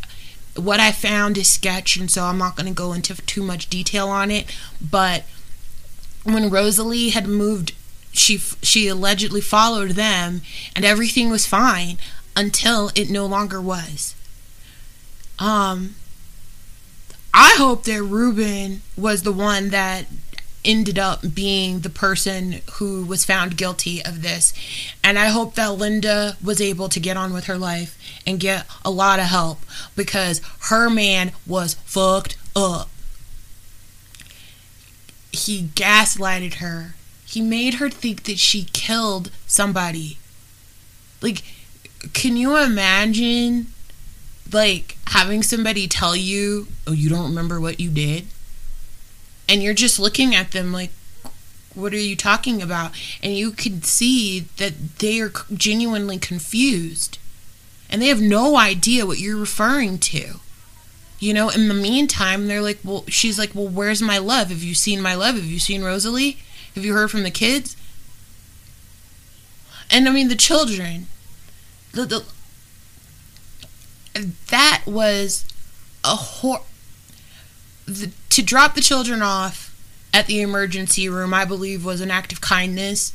what I found is sketch, and so I'm not going to go into too much detail on it, but when Rosalie had moved, she allegedly followed them, and everything was fine until it no longer was. I hope that Reuben was the one that ended up being the person who was found guilty of this, and I hope that Linda was able to get on with her life and get a lot of help, because her man was fucked up. He gaslighted her. He made her think that she killed somebody. Like, can you imagine, like, having somebody tell you, oh, you don't remember what you did? And you're just looking at them like, what are you talking about? And you can see that they are genuinely confused. And they have no idea what you're referring to. You know, in the meantime, they're like, well, she's like, well, where's my love? Have you seen my love? Have you seen Rosalie? Have you heard from the kids? And I mean, the children. That was a horror. To drop the children off at the emergency room, I believe, was an act of kindness.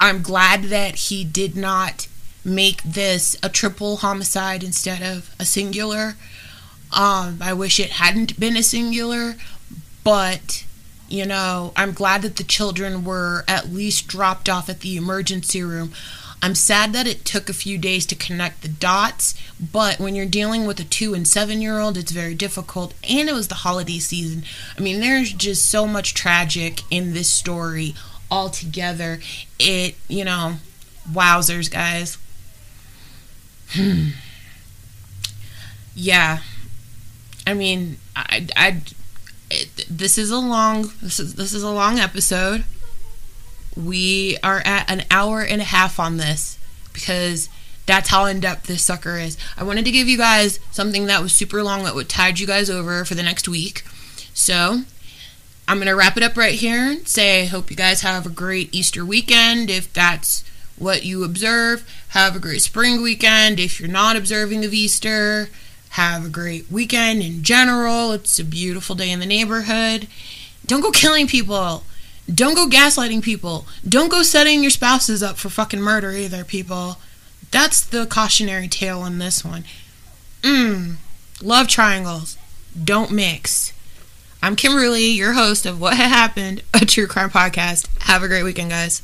I'm glad that he did not make this a triple homicide instead of a singular. I wish it hadn't been a singular, but, you know, I'm glad that the children were at least dropped off at the emergency room. I'm sad that it took a few days to connect the dots, but when you're dealing with a 2- and 7-year-old, it's very difficult, and it was the holiday season. I mean, there's just so much tragic in this story altogether. It, you know, wowzers, guys. Yeah. I mean, this is a long episode. We are at an hour and a half on this because that's how in depth this sucker is. I wanted to give you guys something that was super long that would tide you guys over for the next week. So I'm gonna wrap it up right here and say, hope you guys have a great Easter weekend if that's what you observe. Have a great spring weekend if you're not observing of Easter. Have a great weekend in general. It's a beautiful day in the neighborhood. Don't go killing people. Don't go gaslighting people. Don't go setting your spouses up for fucking murder either, people. That's the cautionary tale in this one. Love triangles. Don't mix. I'm Kimberly, your host of What Had Happened, a true crime podcast. Have a great weekend, guys.